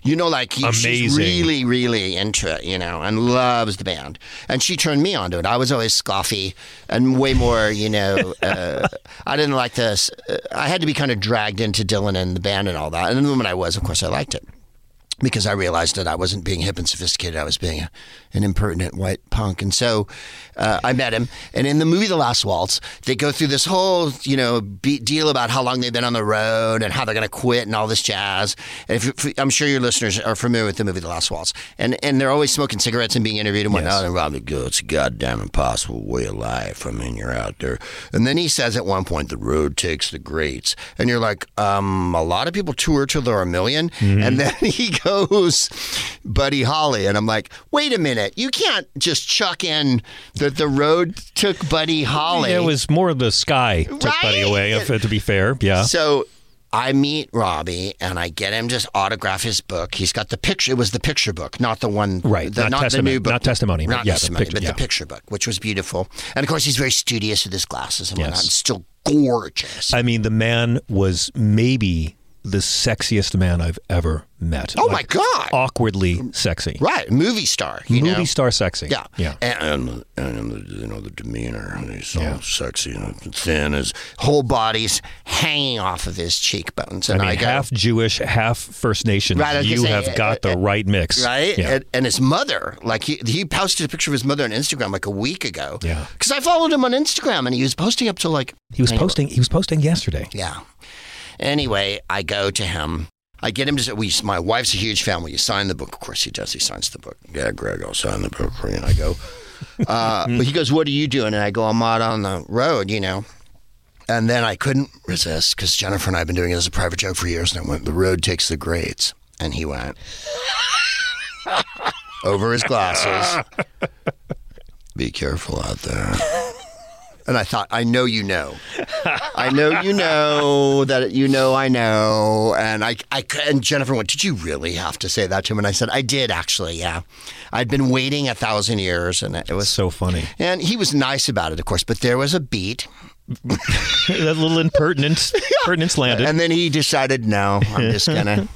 You know, like, he, she's really, really into it, you know, and loves the band. And she turned me onto it. I was always scoffy and way more, you know, uh, I didn't like this. I had to be kind of dragged into Dylan and the band and all that. And then when I was, of course, I liked it. Because I realized that I wasn't being hip and sophisticated. I was being a, an impertinent white punk. And so uh, I met him. And in the movie The Last Waltz, they go through this whole, you know, be- deal about how long they've been on the road and how they're going to quit and all this jazz. And if, if, I'm sure your listeners are familiar with the movie The Last Waltz. And and they're always smoking cigarettes and being interviewed and whatnot. Yes. And Robbie goes, it's a goddamn impossible way of life. I mean, you're out there. And then he says at one point, the road takes the greats. And you're like, um, a lot of people tour till they're a million. Mm-hmm. And then he goes, goes Buddy Holly, and I'm like, wait a minute, you can't just chuck in that the road took Buddy Holly. It was more the sky took right? Buddy away, if, to be fair. Yeah. So I meet Robbie, and I get him just autograph his book. He's got the picture. It was the picture book, not the one, right? The, not not the new book, not testimony, not yeah, testimony, the picture, but yeah. the picture book, which was beautiful. And of course, he's very studious with his glasses and yes. whatnot, and still gorgeous. I mean, the man was maybe the sexiest man I've ever met. Oh, like, my God. Awkwardly sexy. Right. Movie star. You Movie know? star sexy. Yeah. Yeah. And, and, and the, you know, the demeanor. He's so yeah. sexy and thin. His whole body's hanging off of his cheekbones. And I mean, I half go, Jewish, half First Nation. Right, you say, have uh, got uh, the uh, right mix. Right? Yeah. And, and his mother, like he, he posted a picture of his mother on Instagram like a week ago. Yeah. Because I followed him on Instagram and he was posting up to like... He was posting, he was posting yesterday. Yeah. Anyway, I go to him. I get him to say, we, my wife's a huge fan. Will you sign the book? Of course he does. He signs the book. Yeah, Greg, I'll sign the book for you. And I go, uh, but he goes, what are you doing? And I go, I'm out on the road, you know. And then I couldn't resist because Jennifer and I have been doing it as a private joke for years. And I went, the road takes the grades. And he went over his glasses. Be careful out there. And I thought, I know you know. I know you know that you know I know. And I, I, and Jennifer went, did you really have to say that to him? And I said, I did actually, yeah. I'd been waiting a thousand years. And it was so funny. And he was nice about it, of course, but there was a beat. That little impertinence, impertinence landed. And then he decided, no, I'm just going to.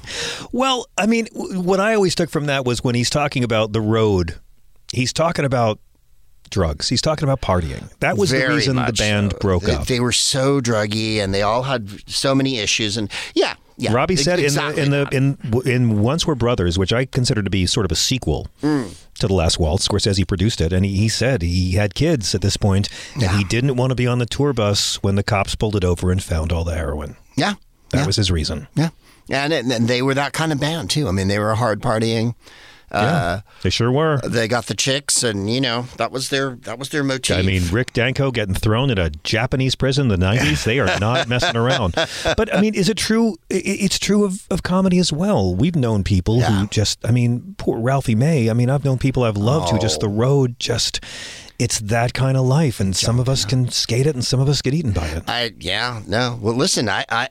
Well, I mean, what I always took from that was when he's talking about the road, he's talking about drugs. He's talking about partying. That was Very the reason the band so. broke they, up. They were so druggy, and they all had so many issues. And yeah, yeah. Robbie said exactly in the in the in, in Once We're Brothers, which I consider to be sort of a sequel mm. to The Last Waltz. Scorsese produced it, and he, he said he had kids at this point, and yeah. he didn't want to be on the tour bus when the cops pulled it over and found all the heroin. Yeah, that yeah. was his reason. Yeah, and, it, and they were that kind of band too. I mean, they were hard partying. Yeah, uh, they sure were. They got the chicks, and you know that was their that was their motif. I mean, Rick Danko getting thrown at a Japanese prison in the nineties. They are not messing around. But I mean, is it true? It's true of, of comedy as well. We've known people yeah. who just, I mean, poor Ralphie May. I mean, I've known people I've loved oh. who just the road just. It's that kind of life, and some of us can skate it, and some of us get eaten by it. I yeah no. Well, listen, I. I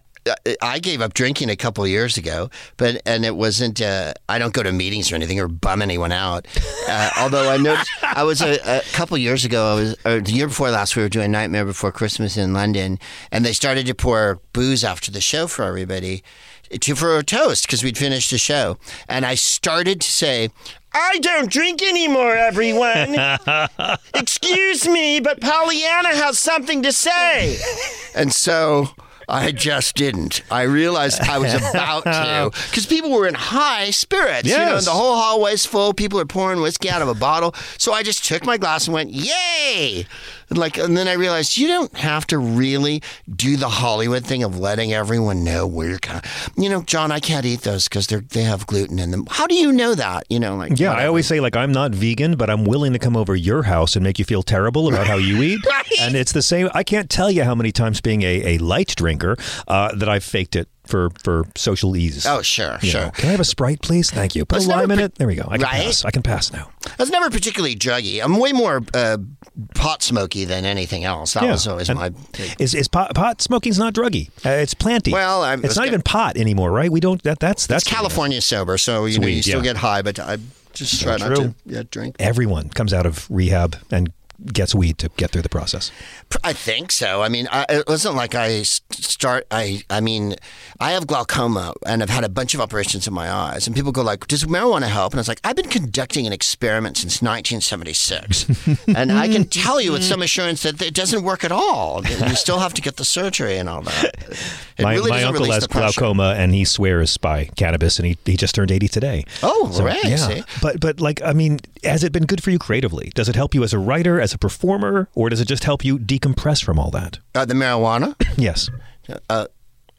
I gave up drinking a couple of years ago, but and it wasn't. Uh, I don't go to meetings or anything or bum anyone out. Uh, although I noticed, I was a, a couple of years ago. I was or the year before last. We were doing Nightmare Before Christmas in London, and they started to pour booze after the show for everybody, to for a toast because we'd finished the show. And I started to say, I don't drink anymore, everyone. Excuse me, but Pollyanna has something to say. And so. I just didn't. I realized I was about to. Because people were in high spirits. Yes. You know, and the whole hallway's full. People are pouring whiskey out of a bottle. So I just took my glass and went, yay! And, like, and then I realized you don't have to really do the Hollywood thing of letting everyone know where you're kind of, you know, John, I can't eat those because they have gluten in them. How do you know that? You know, like. Yeah, whatever. I always say, like, I'm not vegan, but I'm willing to come over your house and make you feel terrible about how you eat. Right? And it's the same. I can't tell you how many times being a, a light drinker, Uh, that I've faked it for, for social ease. Oh, sure, you sure. know. Can I have a Sprite, please? Thank you. Put a lime in it. There we go. I can right? pass. I can pass now. I was never particularly druggy. I'm way more uh, pot smoky than anything else. That yeah. was always and my... Big... Is, is pot, pot smoking's not druggy. Uh, it's planty. Well, I'm, It's not good. even pot anymore, right? We don't... That, that's that's it's California is. sober, so you, know, you still yeah. get high, but I just so try true. not to yeah, drink. Everyone comes out of rehab and gets weed to get through the process. I think so. I mean, I, it wasn't like I start, I I mean, I have glaucoma and I've had a bunch of operations in my eyes and people go like, does marijuana help? And I was like, I've been conducting an experiment since nineteen seventy-six. And I can tell you with some assurance that it doesn't work at all. You still have to get the surgery and all that. It my really my uncle has glaucoma and he swears by cannabis and he, he just turned eighty today. Oh, so, right. Yeah. See? But, but like, I mean, has it been good for you creatively? Does it help you as a writer, as a performer, or does it just help you decompress from all that? Uh, the marijuana? Yes. Uh,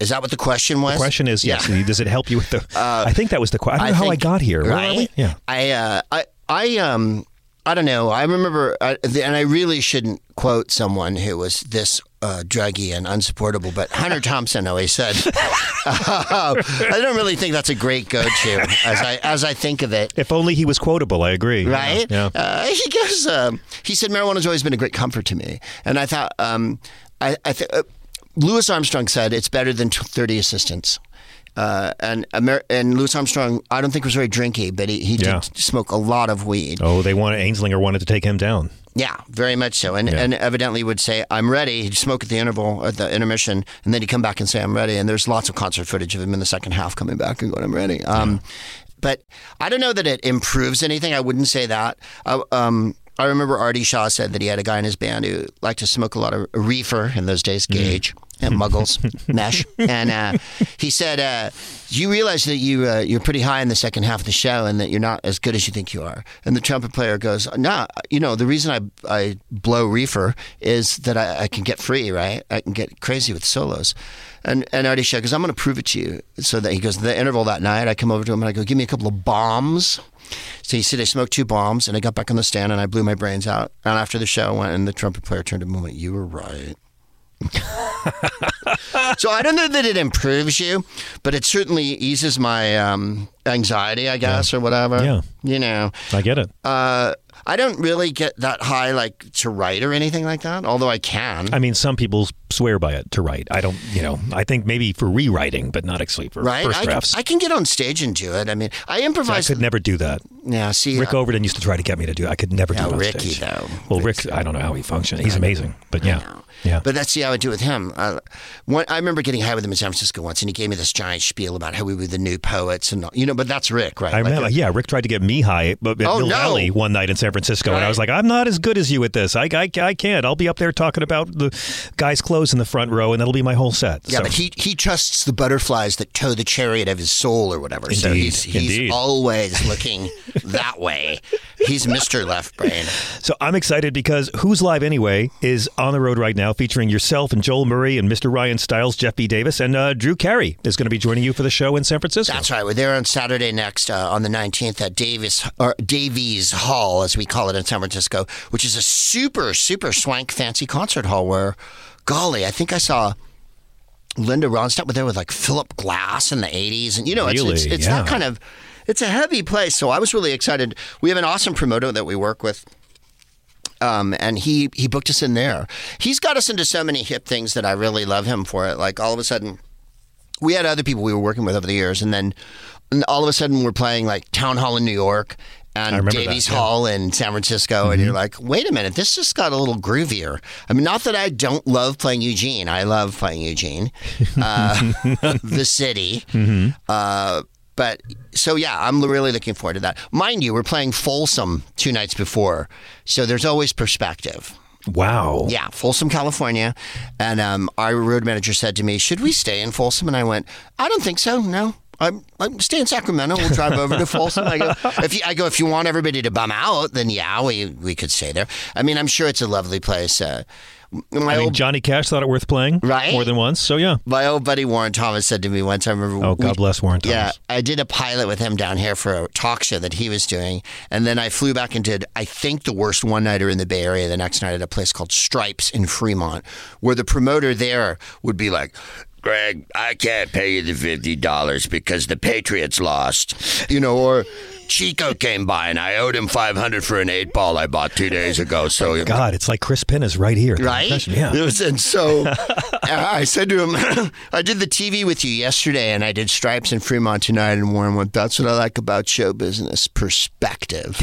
is that what the question was? The question is, yes. Yeah. Does it help you with the... Uh, I think that was the question. I don't know I think, how I got here. Right? Where are we? Yeah. I, uh, I, I, um, I don't know. I remember, I, and I really shouldn't quote someone who was this uh, druggy and unsupportable, but Hunter Thompson always said, uh, I don't really think that's a great go-to as I as I think of it. If only he was quotable, I agree. Right? Yeah. Yeah. Uh, he goes, um, he said, marijuana's always been a great comfort to me. And I thought, um, I, I think, uh, Louis Armstrong said, it's better than thirty assistants. Uh, and Amer- and Louis Armstrong, I don't think was very drinky, but he, he yeah. did smoke a lot of weed. Oh, they wanted Ainslinger wanted to take him down. Yeah, very much so. And yeah. and evidently would say, I'm ready. He'd smoke at the interval, at the intermission, and then he'd come back and say, I'm ready. And there's lots of concert footage of him in the second half coming back and going, I'm ready. Um, yeah. But I don't know that it improves anything. I wouldn't say that. Uh, um, I remember Artie Shaw said that he had a guy in his band who liked to smoke a lot of reefer in those days, Gage. Mm. And Muggles, Mesh, and uh, he said, uh, "You realize that you uh, you're pretty high in the second half of the show, and that you're not as good as you think you are." And the trumpet player goes, "No, nah, you know the reason I I blow reefer is that I, I can get free, right? I can get crazy with solos." And and Artie Shaw goes, "I'm going to prove it to you." So that he goes to the interval that night. I come over to him and I go, "Give me a couple of bombs." So he said, I smoked two bombs, and I got back on the stand and I blew my brains out. And after the show, I went and the trumpet player turned to me and went, "You were right." So I don't know that it improves you, but it certainly eases my um, anxiety, I guess, yeah. or whatever. Yeah, you know, I get it. Uh, I don't really get that high, like to write or anything like that. Although I can. I mean, some people swear by it to write. I don't, you know. I think maybe for rewriting, but not actually for right? first drafts. I can, I can get on stage and do it. I mean, I improvise. So I could never do that. Yeah, see, Rick uh, Overton used to try to get me to do. It. I could never yeah, do it on Ricky, stage. Though. Well, Rick, I don't know how he functions. He's amazing, but yeah. Yeah. But that's how I would do with him. Uh, one, I remember getting high with him in San Francisco once, and he gave me this giant spiel about how we were the new poets, and all, you know. But that's Rick, right? I like remember. It, yeah, Rick tried to get me high, but at oh, Bill no. Alley one night in San Francisco, right. and I was like, "I'm not as good as you at this. I, I, I can't. I'll be up there talking about the guy's clothes in the front row, and that'll be my whole set." Yeah, so. But he he trusts the butterflies that tow the chariot of his soul, or whatever. Indeed. So he's he's Indeed. always looking that way. He's Mister Left Brain. So I'm excited because Who's Live Anyway is on the road right now, featuring yourself and Joel Murray and Mister Ryan Stiles, Jeff B. Davis, and uh, Drew Carey is going to be joining you for the show in San Francisco. That's right. We're there on Saturday next uh, on the nineteenth at Davis or Davies Hall, as we call it in San Francisco, which is a super, super swank, fancy concert hall where, golly, I think I saw Linda Ronstadt with there with like Philip Glass in the eighties. And, you know, really? it's, it's, it's yeah. that kind of, it's a heavy place. So I was really excited. We have an awesome promoter that we work with. Um, and he, he booked us in there. He's got us into so many hip things that I really love him for it. Like all of a sudden, we had other people we were working with over the years, and then and all of a sudden we're playing like Town Hall in New York and Davies that, yeah. Hall in San Francisco, mm-hmm. and you're like, wait a minute, this just got a little groovier. I mean, not that I don't love playing Eugene. I love playing Eugene, uh, the city. Mm-hmm. Uh, But so, yeah, I'm really looking forward to that. Mind you, we're playing Folsom two nights before. So there's always perspective. Wow. Yeah. Folsom, California. And um, our road manager said to me, should we stay in Folsom? And I went, I don't think so. No. I'm, I'm stay in Sacramento. We'll drive over to Folsom. I go, if you, I go, if you want everybody to bum out, then yeah, we, we could stay there. I mean, I'm sure it's a lovely place. Uh, My I mean, old, Johnny Cash thought it worth playing right? more than once, so yeah. My old buddy Warren Thomas said to me once, I remember... Oh, God we, bless Warren Thomas. Yeah, I did a pilot with him down here for a talk show that he was doing, and then I flew back and did, I think, the worst one-nighter in the Bay Area the next night at a place called Stripes in Fremont, where the promoter there would be like... Greg, I can't pay you the fifty dollars because the Patriots lost. You know, or Chico came by and I owed him five hundred dollars for an eight ball I bought two days ago. So oh God, it's like Chris Penn is right here. Right? Yeah. It was, and so I said to him, I did the T V with you yesterday and I did Stripes in Fremont tonight, and Warren went, that's what I like about show business, perspective.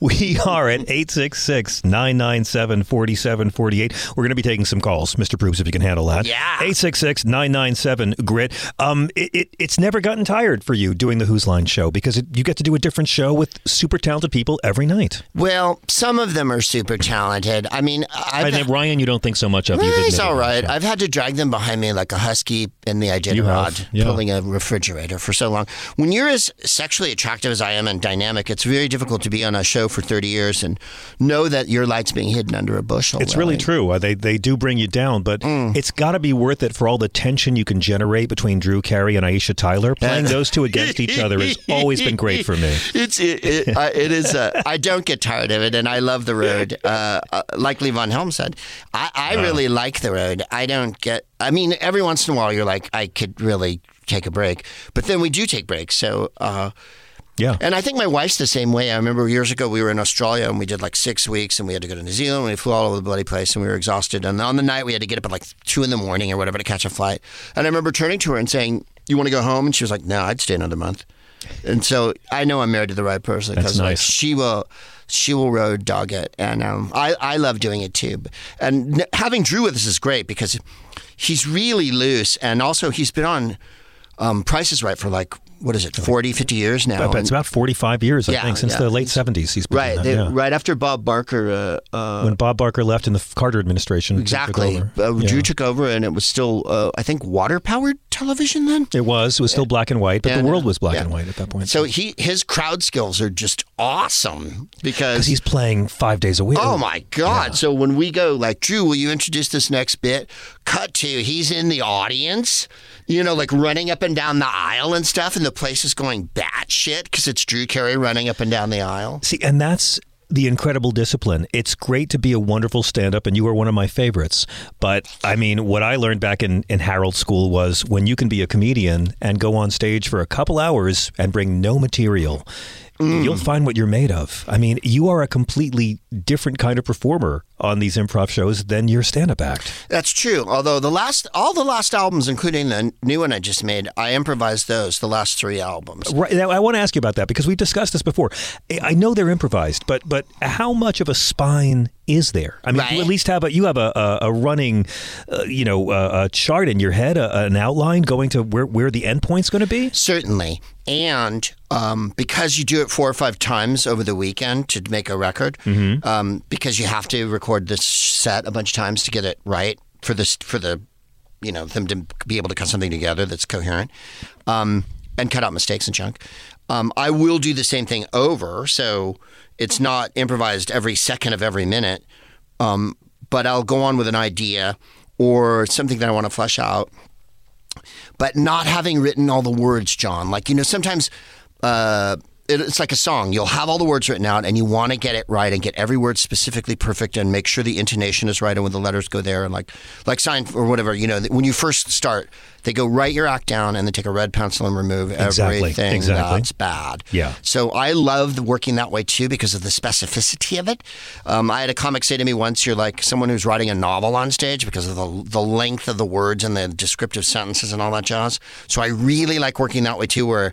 We are at eight six six, nine nine seven, four seven four eight. We're going to be taking some calls. Mister Proops, if you can handle that. Yeah. eight six six, nine nine seven, G R I T. Um, it, it, it's never gotten tired for you doing the Who's Line show because it, you get to do a different show with super talented people every night. Well, some of them are super talented. I mean, I've I think ha- Ryan, you don't think so much of. Well, you he's all right. I've had to drag them behind me like a husky in the Iditarod, yeah. pulling a refrigerator for so long. When you're as sexually attractive as I am and dynamic, it's very difficult to be on a show for thirty years and know that your light's being hidden under a bushel. It's really, really true. They they do bring you down, but mm. it's got to be worth it for all the tension you can generate between Drew Carey and Aisha Tyler. Playing those two against each other has always been great for me. It's it, it, I, it is. Uh, I don't get tired of it, and I love the road. Uh, uh, like Levon Helm said, I, I uh. really like the road. I don't get. I mean, every once in a while, you're like, I could really take a break, but then we do take breaks. So. Uh, Yeah. And I think my wife's the same way. I remember years ago we were in Australia and we did like six weeks and we had to go to New Zealand and we flew all over the bloody place and we were exhausted. And on the night we had to get up at like two in the morning or whatever to catch a flight. And I remember turning to her and saying, you want to go home? And she was like, no, I'd stay another month. And so I know I'm married to the right person because nice. like, she will she will road dog it. And um, I, I love doing it too. And having Drew with us is great because he's really loose. And also he's been on um, Price is Right for like, what is it, forty, fifty years now. But it's about forty-five years, I yeah, think, since yeah. the late seventies he's been right, that, they, yeah. right after Bob Barker. Uh, uh, when Bob Barker left in the Carter administration. Exactly. Took uh, Drew yeah. took over and it was still, uh, I think, water-powered television then? It was. It was still black and white, but and, the world was black yeah. and white at that point. So he his crowd skills are just awesome because he's playing five days a week. Oh, my God. Yeah. So when we go, like, Drew, will you introduce this next bit? Cut to, he's in the audience, you know, like running up and down the aisle and stuff, and the place is going batshit because it's Drew Carey running up and down the aisle. See, and that's the incredible discipline. It's great to be a wonderful stand-up, and you are one of my favorites. But, I mean, what I learned back in, in Harold School was when you can be a comedian and go on stage for a couple hours and bring no material, mm. you'll find what you're made of. I mean, you are a completely different kind of performer on these improv shows than your stand-up act. That's true. Although the last, all the last albums, including the new one I just made, I improvised those, the last three albums. Right. Now, I want to ask you about that because we've discussed this before. I know they're improvised, but but how much of a spine is there? I mean, right. you at least have a you have a a, a running, uh, you know, uh, a chart in your head, a, an outline going to where where the endpoint's going to be. Certainly, and um, because you do it four or five times over the weekend to make a record, mm-hmm. um, because you have to record this set a bunch of times to get it right for this for the, you know, them to be able to cut something together that's coherent, um, and cut out mistakes and junk. Um, I will do the same thing over, so it's not improvised every second of every minute, um, but I'll go on with an idea or something that I want to flesh out. But not having written all the words, John. Like, you know, sometimes uh, it, it's like a song. You'll have all the words written out, and you want to get it right and get every word specifically perfect and make sure the intonation is right and when the letters go there. And like, like sign or whatever, you know, when you first start, they go write your act down and then take a red pencil and remove exactly. everything exactly. that's bad. Yeah. So I love working that way too because of the specificity of it. Um, I had a comic say to me once, you're like someone who's writing a novel on stage because of the the length of the words and the descriptive sentences and all that jazz. So I really like working that way too where...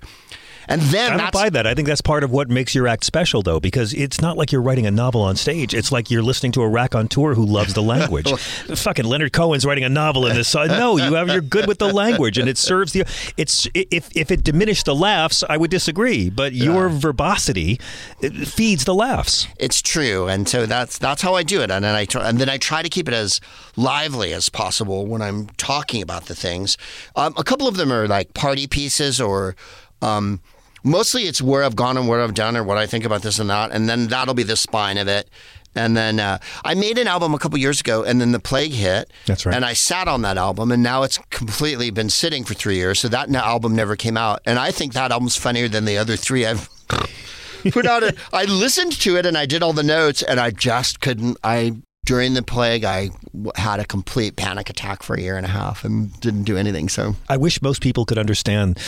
And then I don't buy that. I think that's part of what makes your act special, though, because it's not like you're writing a novel on stage. It's like you're listening to a raconteur who loves the language. Fucking Leonard Cohen's writing a novel in this. No, you have, you're good with the language, and it serves the. It's if if it diminished the laughs, I would disagree. But your yeah. verbosity it feeds the laughs. It's true, and so that's that's how I do it, and then I try, and then I try to keep it as lively as possible when I'm talking about the things. Um, a couple of them are like party pieces or. Um, Mostly it's where I've gone and where I've done or what I think about this and that, and then that'll be the spine of it. And then uh, I made an album a couple years ago, and then the plague hit. That's right. And I sat on that album, and now it's completely been sitting for three years, so that album never came out. And I think that album's funnier than the other three I've put out. A, I listened to it, and I did all the notes, and I just couldn't... I. During the plague, I had a complete panic attack for a year and a half and didn't do anything, so... I wish most people could understand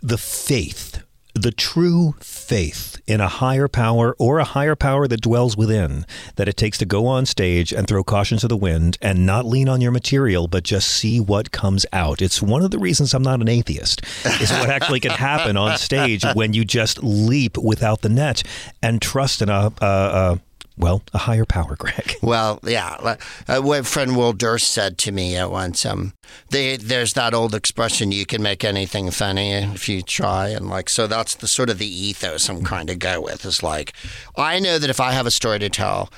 the faith... The true faith in a higher power or a higher power that dwells within that it takes to go on stage and throw caution to the wind and not lean on your material, but just see what comes out. It's one of the reasons I'm not an atheist is what actually can happen on stage when you just leap without the net and trust in a, uh, uh, well, a higher power, Greg. Well, yeah. Uh, my friend Will Durst said to me at once, um, They, there's that old expression, you can make anything funny if you try. And like, so that's the sort of the ethos I'm trying to go with is like, I know that if I have a story to tell,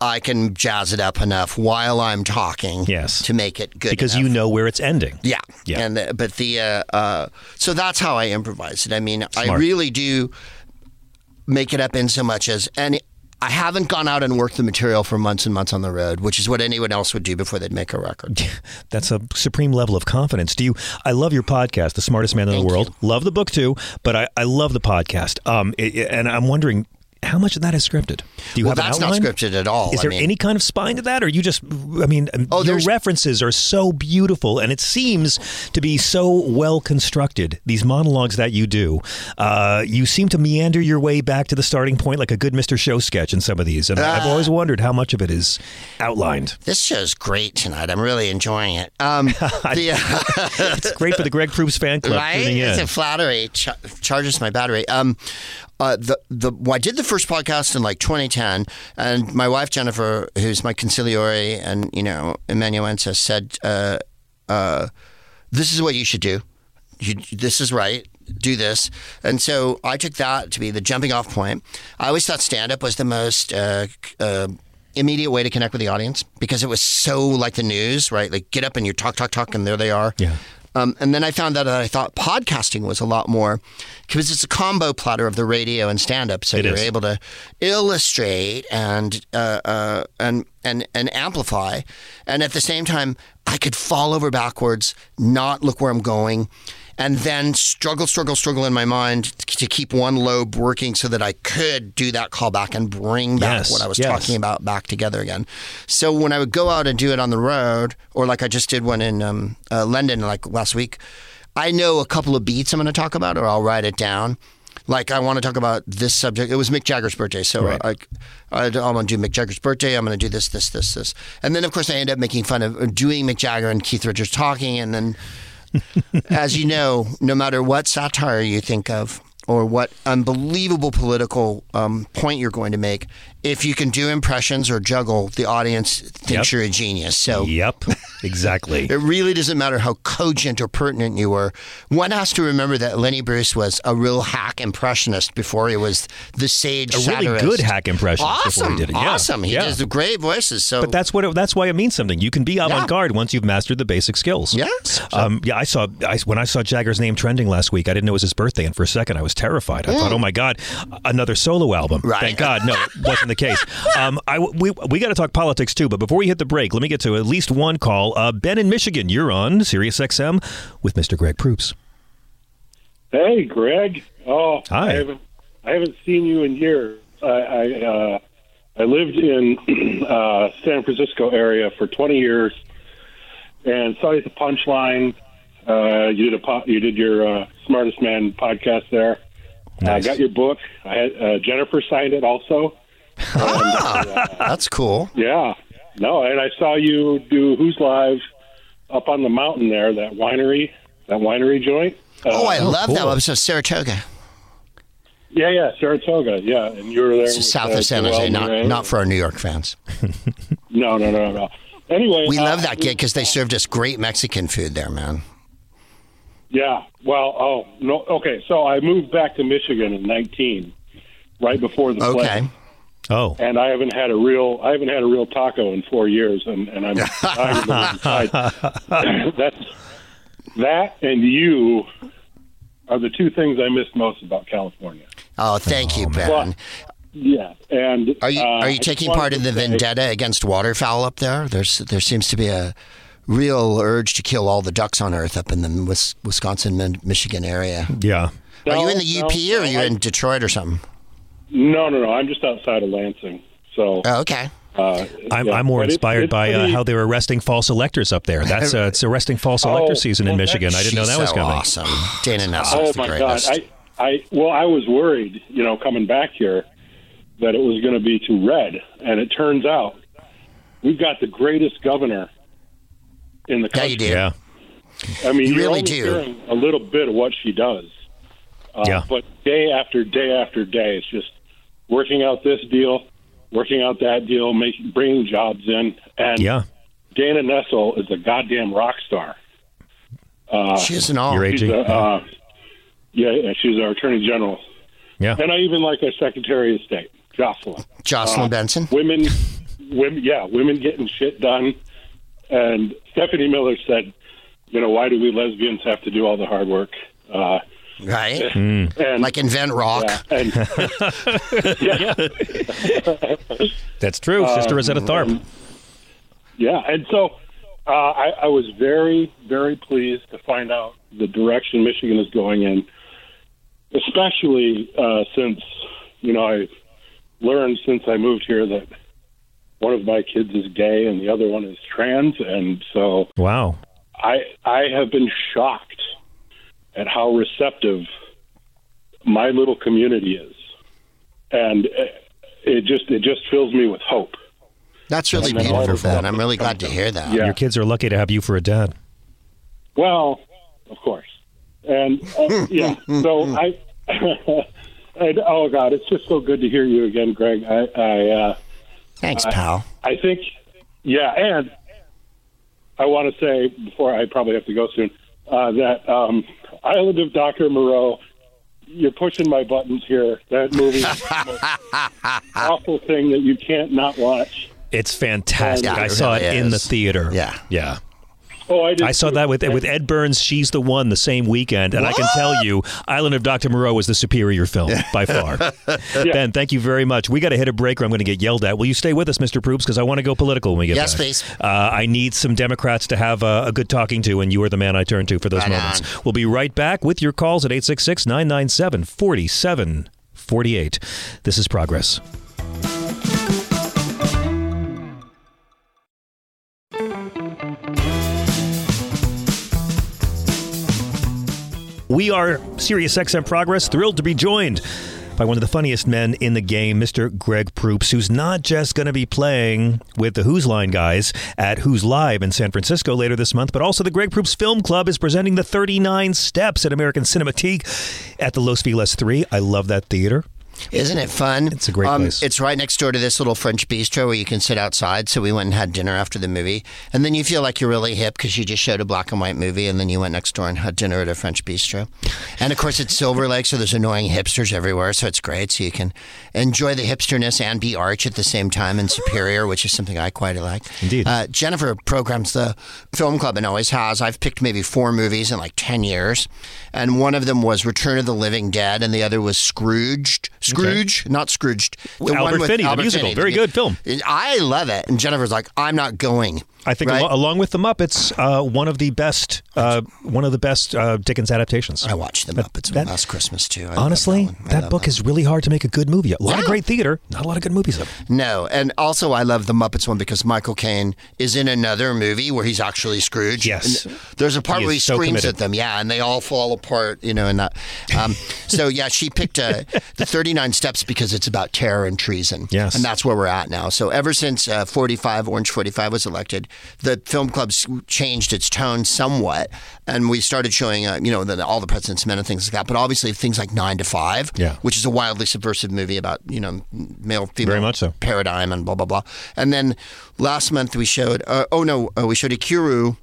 I can jazz it up enough while I'm talking yes. to make it good because enough. You know where it's ending. Yeah. yeah. And the, but the, uh, uh, so that's how I improvise it. I mean, Smart. I really do make it up in so much as any, I haven't gone out and worked the material for months and months on the road, which is what anyone else would do before they'd make a record. That's a supreme level of confidence. Do you? I love your podcast, The Smartest Man in Thank the World. You. Love the book, too, but I, I love the podcast. Um, it, and I'm wondering, how much of that is scripted? Do you well, have that's an outline? Not scripted at all. Is there I mean, any kind of spine to that, or you just? I mean, oh, your references are so beautiful, and it seems to be so well constructed. These monologues that you do, uh, you seem to meander your way back to the starting point like a good Mister Show sketch in some of these. And uh, I've always wondered how much of it is outlined. This show's great tonight. I'm really enjoying it. Um, the, uh, it's great for the Greg Proops fan club. Right? It's a flattery. Ch- charges my battery. Um, uh, the the well, I did the first podcast in like twenty ten, and my wife Jennifer, who's my consigliere and you know amanuensis, said, uh, uh, "This is what you should do. You, this is right. Do this." And so I took that to be the jumping off point. I always thought stand up was the most uh, uh, immediate way to connect with the audience because it was so like the news, right? Like get up and you talk, talk, talk, and there they are. Yeah. Um, and then I found out that I thought podcasting was a lot more because it's a combo platter of the radio and stand-up. So it you're is. able to illustrate and, uh, uh, and and and amplify. And at the same time, I could fall over backwards, not look where I'm going, and then struggle, struggle, struggle in my mind to keep one lobe working so that I could do that callback and bring back yes, what I was yes. talking about back together again. So when I would go out and do it on the road, or like I just did one in um, uh, London like last week, I know a couple of beats I'm going to talk about, or I'll write it down. Like I want to talk about this subject. It was Mick Jagger's birthday, so right. I, I, I'm going to do Mick Jagger's birthday. I'm going to do this, this, this, this. And then, of course, I end up making fun of doing Mick Jagger and Keith Richards talking, and then... As you know, no matter what satire you think of or what unbelievable political um, point you're going to make, if you can do impressions or juggle, the audience thinks yep. you're a genius. So, Yep, exactly. It really doesn't matter how cogent or pertinent you were. One has to remember that Lenny Bruce was a real hack impressionist before he was the sage a satirist. A really good hack impressionist awesome, before he did it. Yeah. Awesome. He yeah. does the great voices. So. But that's what it, that's why it means something. You can be avant-garde yeah. once you've mastered the basic skills. Yeah. So. Um, yeah, I saw I, when I saw Jagger's name trending last week, I didn't know it was his birthday, and for a second I was terrified. I mm. thought, oh my God, another solo album. Right. Thank God. No, it wasn't the case. Um, I, we we got to talk politics too, but before we hit the break, let me get to at least one call. Uh, Ben in Michigan, you're on Sirius X M with Mister Greg Proops. Hey, Greg. Oh, hi. I haven't, I haven't seen you in years. I I, uh, I lived in uh, San Francisco area for twenty years, and saw you at the Punchline. Uh, you did a po- you did your uh, Smartest Man podcast there. Nice. I got your book. I had, uh, Jennifer signed it also. Ah, and, uh, that's cool. Yeah. No, and I saw you do Who's Live up on the mountain there, that winery, that winery joint. Uh, oh, I love cool. that. I was at Saratoga. Yeah, yeah, Saratoga, yeah. And you were there. It's with, south uh, of San Jose, not, not for our New York fans. no, no, no, no. Anyway. We uh, love that gig because they served us great Mexican food there, man. Yeah. Well, oh, no. Okay, so I moved back to Michigan in nineteen, right before the play. Okay. Oh, and I haven't had a real I haven't had a real taco in four years, and, and I'm that's that and you are the two things I miss most about California. Oh, thank you, Ben. Well, yeah, and are you are uh, you taking part in the say, vendetta against waterfowl up there? There's there seems to be a real urge to kill all the ducks on Earth up in the Wisconsin, Michigan area. Yeah, no, are you in the U P no, or are you I, in Detroit or something? No, no, no. I'm just outside of Lansing. So oh, okay. Uh, I'm, yeah. I'm more but inspired it's, it's by pretty... uh, how they were arresting false electors up there. That's uh, it's arresting false elector oh, season well, in Michigan. I didn't know that was coming. So awesome, Dana Nessler's the greatest. Oh my God! I, I, well, I was worried, you know, coming back here that it was going to be too red, and it turns out we've got the greatest governor in the country. Yeah, you do. Yeah. I mean, you really do. Hearing a little bit of what she does. Uh, yeah. But day after day after day, it's just. Working out this deal, working out that deal, making bringing jobs in, and yeah. Dana Nessel is a goddamn rock star. Uh, she's an all. Your she's a, uh, yeah, she's our Attorney General. Yeah, and I even like our Secretary of State, Jocelyn. Jocelyn uh, Benson. Women, women, yeah, women getting shit done. And Stephanie Miller said, "You know, why do we lesbians have to do all the hard work?" Uh, Right? Mm. And, like invent rock. Yeah, and, yeah. That's true. Um, Sister Rosetta Tharpe. Um, yeah. And so uh, I, I was very, very pleased to find out the direction Michigan is going in, especially uh, since, you know, I learned since I moved here that one of my kids is gay and the other one is trans. And so wow, I I have been shocked at how receptive my little community is. And it just it just fills me with hope. That's really beautiful, man. I'm really glad to hear that. Yeah. Your kids are lucky to have you for a dad. Well, of course. And uh, yeah, so I, and, oh God, it's just so good to hear you again, Greg. I, I uh, Thanks, I, pal. I think, yeah, and I want to say before I probably have to go soon uh, that um, Island of Doctor Moreau. You're pushing my buttons here. That movie is the most awful thing that you can't not watch. It's fantastic. Yeah, I saw it, really it in the theater. Yeah, yeah. Oh, I did. I saw too. that with with Ed Burns. She's the One. The same weekend, and what? I can tell you, Island of Doctor Moreau was the superior film by far. Yeah. Ben, thank you very much. We got to hit a break, or I'm going to get yelled at. Will you stay with us, Mister Proops? Because I want to go political when we get yes, back. Yes, please. Uh, I need some Democrats to have uh, a good talking to, and you are the man I turn to for those right moments. On. We'll be right back with your calls at eight six six, nine nine seven, four seven four eight. This is Progress. We are SiriusXM Progress, thrilled to be joined by one of the funniest men in the game, Mister Greg Proops, who's not just going to be playing with the Who's Line guys at Who's Live in San Francisco later this month, but also the Greg Proops Film Club is presenting the thirty-nine Steps at American Cinematique at the Los Feliz three. I love that theater. Isn't it fun? It's a great um, place. It's right next door to this little French bistro where you can sit outside. So we went and had dinner after the movie. And then you feel like you're really hip because you just showed a black and white movie. And then you went next door and had dinner at a French bistro. And, of course, it's Silver Lake, so there's annoying hipsters everywhere. So it's great. So you can enjoy the hipsterness and be arch at the same time in Superior, which is something I quite like. Indeed. Uh, Jennifer programs the film club and always has. I've picked maybe four movies in like ten years. And one of them was Return of the Living Dead. And the other was Scrooged. Scrooge, okay. not Scrooged. The Albert one with Finney, Albert the musical. Finney, Very the, good film. I love it. And Jennifer's like, I'm not going. I think right? al- along with The Muppets, uh, one of the best uh, one of the best uh, Dickens adaptations. I watched The Muppets that, last Christmas, too. I honestly, that, that book that. is really hard to make a good movie. A lot yeah. of great theater, not a lot of good movies. Though. No, and also I love The Muppets one because Michael Caine is in another movie where he's actually Scrooge. Yes. And there's a part he where he so screams committed. at them, yeah, and they all fall apart, you know, and that. Um, so, yeah, she picked uh, the thirty-nine Steps because it's about terror and treason. Yes. And that's where we're at now. So ever since uh, forty-five, Orange forty-five was elected, the film club's changed its tone somewhat, and we started showing, uh, you know, the, all the President's Men and things like that. But obviously, things like Nine to Five, yeah. which is a wildly subversive movie about, you know, male female Very much so. paradigm and blah blah blah. And then last month we showed, uh, oh no, uh, we showed Ikiru,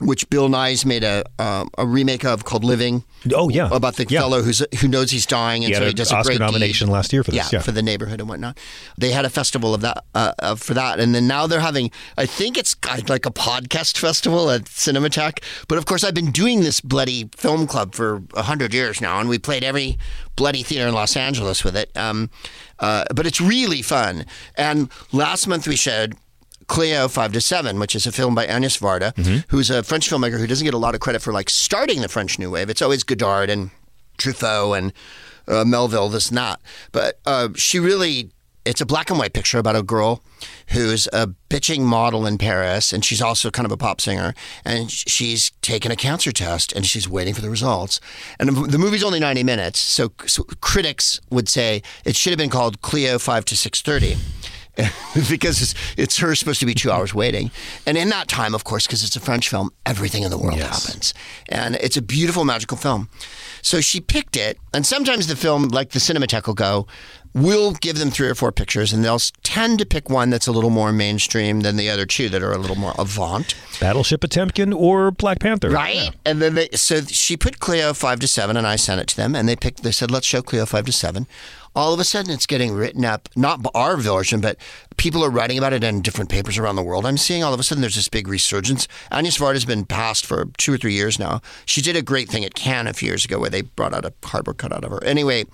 which Bill Nye's made a um, a remake of called Living. Oh yeah, about the yeah. fellow who's who knows he's dying, and he so he does a Oscar great nomination deed. last year for this, yeah, yeah, for The Neighborhood and whatnot. They had a festival of that uh, uh, for that, and then now they're having, I think it's like a podcast festival at Cinematech. But of course, I've been doing this bloody film club for a hundred years now, and we played every bloody theater in Los Angeles with it. Um, uh, but it's really fun. And last month we showed Cleo five to seven, which is a film by Agnes Varda, mm-hmm. who's a French filmmaker who doesn't get a lot of credit for like starting the French New Wave. It's always Godard and Truffaut and uh, Melville, this and that. But uh, she really, it's a black and white picture about a girl who's a bitching model in Paris, and she's also kind of a pop singer, and she's taken a cancer test, and she's waiting for the results. And the movie's only ninety minutes, so, so critics would say it should have been called Cleo five to six thirty. Because it's, it's her supposed to be two hours waiting. And in that time, of course, because it's a French film, everything in the world yes. happens. And it's a beautiful, magical film. So she picked it. And sometimes the film, like the Cinematech will go, we'll give them three or four pictures, and they'll tend to pick one that's a little more mainstream than the other two that are a little more avant. Battleship Potemkin or Black Panther. Right. Yeah. And then they, so she put Cleo five to seven, and I sent it to them, and they picked, they said, let's show Cleo five to seven. All of a sudden, it's getting written up, not our version, but people are writing about it in different papers around the world. I'm seeing all of a sudden there's this big resurgence. Agnes Varda has been passed for two or three years now. She did a great thing at Cannes a few years ago where they brought out a cardboard cutout of her. Anyway,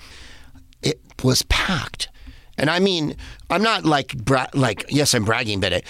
it was packed. And I mean, I'm not like, bra- like yes, I'm bragging, but it,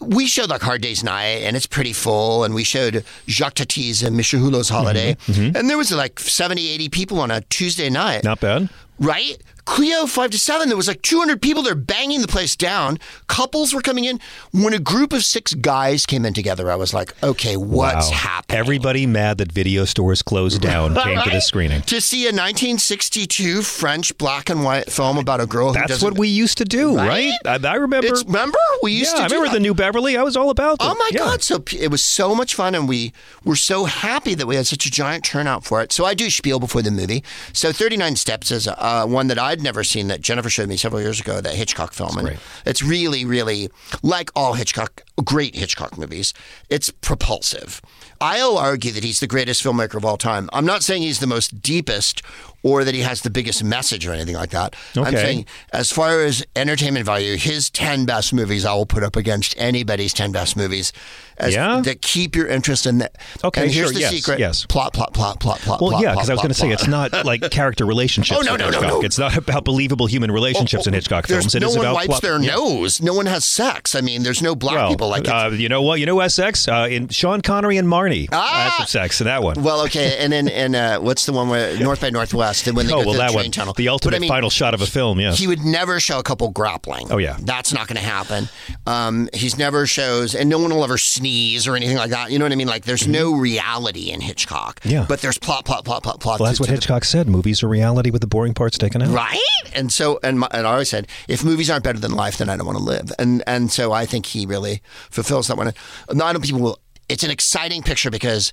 we showed like Hard Day's Night, and it's pretty full, and we showed Jacques Tati's and Michel Hulot's Holiday, mm-hmm, mm-hmm. and there was like seventy, eighty people on a Tuesday night. Not bad. Right? Clio five to seven, there was like two hundred people there banging the place down. Couples were coming in. When a group of six guys came in together, I was like, okay, what's wow. happening? Everybody mad that video stores closed down came right? to this screening. To see a nineteen sixty-two French black and white film about a girl who That's doesn't... That's what we used to do, right? right? I, I remember... It's, remember? We used yeah, to do I remember that. The New Beverly. I was all about that. Oh, my yeah. God. So it was so much fun, and we were so happy that we had such a giant turnout for it. So I do spiel before the movie. So thirty-nine Steps is uh, one that I I'd never seen that Jennifer showed me several years ago, that Hitchcock film. And it's really, really, like all Hitchcock, great Hitchcock movies, it's propulsive. I'll argue that he's the greatest filmmaker of all time. I'm not saying he's the most deepest or that he has the biggest message or anything like that. Okay. I'm saying as far as entertainment value, his ten best movies I will put up against anybody's ten best movies as yeah? that keep your interest in that. Okay, and here's sure, the yes, secret. Yes. Plot, plot, plot, plot, plot, well, plot. Well, yeah, because I was going to say, it's not like character relationships oh, no, in no, Hitchcock. No, no. It's not about believable human relationships oh, oh, in Hitchcock films. It no is one about wipes plot. Their yeah. nose. No one has sex. I mean, there's no black well, people like uh, you know what? You know who has sex? Uh, in Sean Connery and Marnie ah! had some sex in that one. Well, okay. And then and, uh, what's the one where North by Northwest? Than when they oh, go well, that the train one, tunnel. The ultimate but, I mean, final shot of a film, yeah. He would never show a couple grappling. Oh, yeah. That's not going to happen. Um, he's never shows, and no one will ever sneeze or anything like that. You know what I mean? Like, there's mm-hmm. no reality in Hitchcock. Yeah. But there's plot, plot, plot, plot, plot. Well, that's to, what to Hitchcock the, said. Movies are reality with the boring parts taken out. Right? And so, and, my, and I always said, if movies aren't better than life, then I don't want to live. And and so I think he really fulfills that one. Not many people will. It's an exciting picture because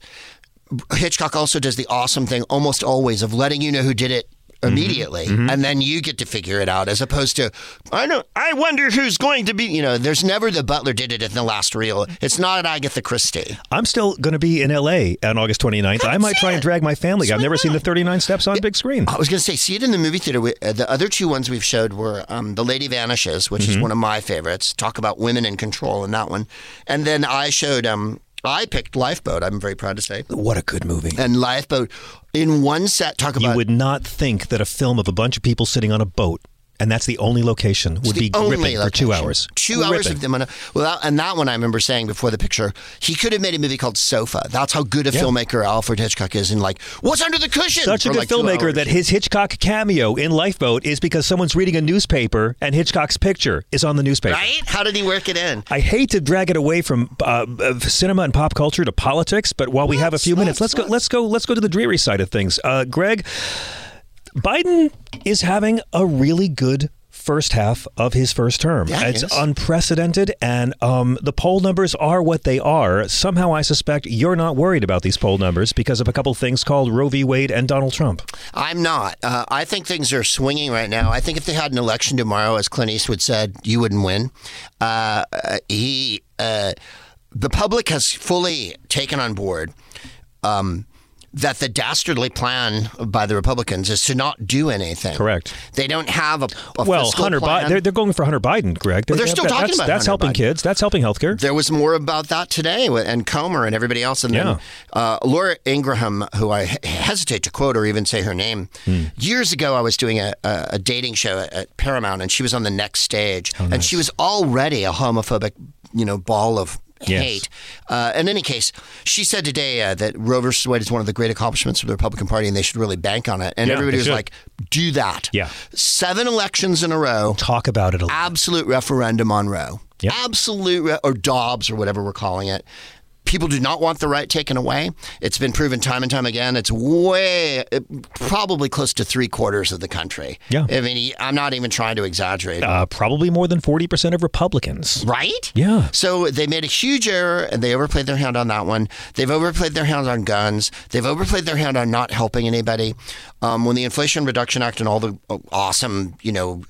Hitchcock also does the awesome thing almost always of letting you know who did it immediately, mm-hmm. and then you get to figure it out, as opposed to I know I wonder who's going to be. You know, there's never the butler did it in the last reel. It's not Agatha Christie. I'm still going to be in L A on August twenty-ninth. I, I might try it. and drag my family. It's I've never not. seen the thirty-nine Steps on it, big screen. I was going to say, see it in the movie theater. We, uh, the other two ones we've showed were um, The Lady Vanishes, which mm-hmm. is one of my favorites. Talk about women in control in that one, and then I showed. Um, I picked Lifeboat, I'm very proud to say. What a good movie. And Lifeboat, in one set, talk about... You would not think that a film of a bunch of people sitting on a boat, and that's the only location, would be gripping location. for two hours. Two gripping. hours of them on a... Well, and that one I remember saying before the picture, he could have made a movie called Sofa. That's how good a yeah. filmmaker Alfred Hitchcock is in, like, what's under the cushion? Such a good like filmmaker that his Hitchcock cameo in Lifeboat is because someone's reading a newspaper and Hitchcock's picture is on the newspaper. Right? How did he work it in? I hate to drag it away from uh, cinema and pop culture to politics, but while we that's, have a few minutes, let's go, let's, go, let's go to the dreary side of things. Uh, Greg... Biden is having a really good first half of his first term. Yeah, it's yes. unprecedented, and um, the poll numbers are what they are. Somehow, I suspect you're not worried about these poll numbers because of a couple things called Roe v. Wade and Donald Trump. I'm not. Uh, I think things are swinging right now. I think if they had an election tomorrow, as Clint Eastwood said, you wouldn't win. Uh, he, uh, the public has fully taken on board um that the dastardly plan by the Republicans is to not do anything. Correct. They don't have a, a well, fiscal Hunter plan. Bi- they're, they're going for Hunter Biden, Greg. They're, well, they're still that, talking that's, about That's Hunter helping Biden. Kids. That's helping healthcare. There was more about that today, and Comer and everybody else. And yeah. then uh, Laura Ingraham, who I hesitate to quote or even say her name. Hmm. Years ago, I was doing a, a dating show at, at Paramount, and she was on the next stage. Oh, nice. And she was already a homophobic, you know, ball of... Yes. hate. Uh, in any case, she said today uh, that Roe versus Wade is one of the great accomplishments of the Republican Party, and they should really bank on it. And yeah, everybody was should. like, do that. Yeah. Seven elections in a row. Talk about it a lot. Absolute referendum on Roe. Yep. Absolute, re- or Dobbs, or whatever we're calling it. People do not want the right taken away. It's been proven time and time again. It's way, probably close to three quarters of the country. Yeah. I mean, I'm not even trying to exaggerate. Uh, probably more than forty percent of Republicans. Right? Yeah. So they made a huge error, and they overplayed their hand on that one. They've overplayed their hand on guns. They've overplayed their hand on not helping anybody. Um, when the Inflation Reduction Act and all the awesome, you know,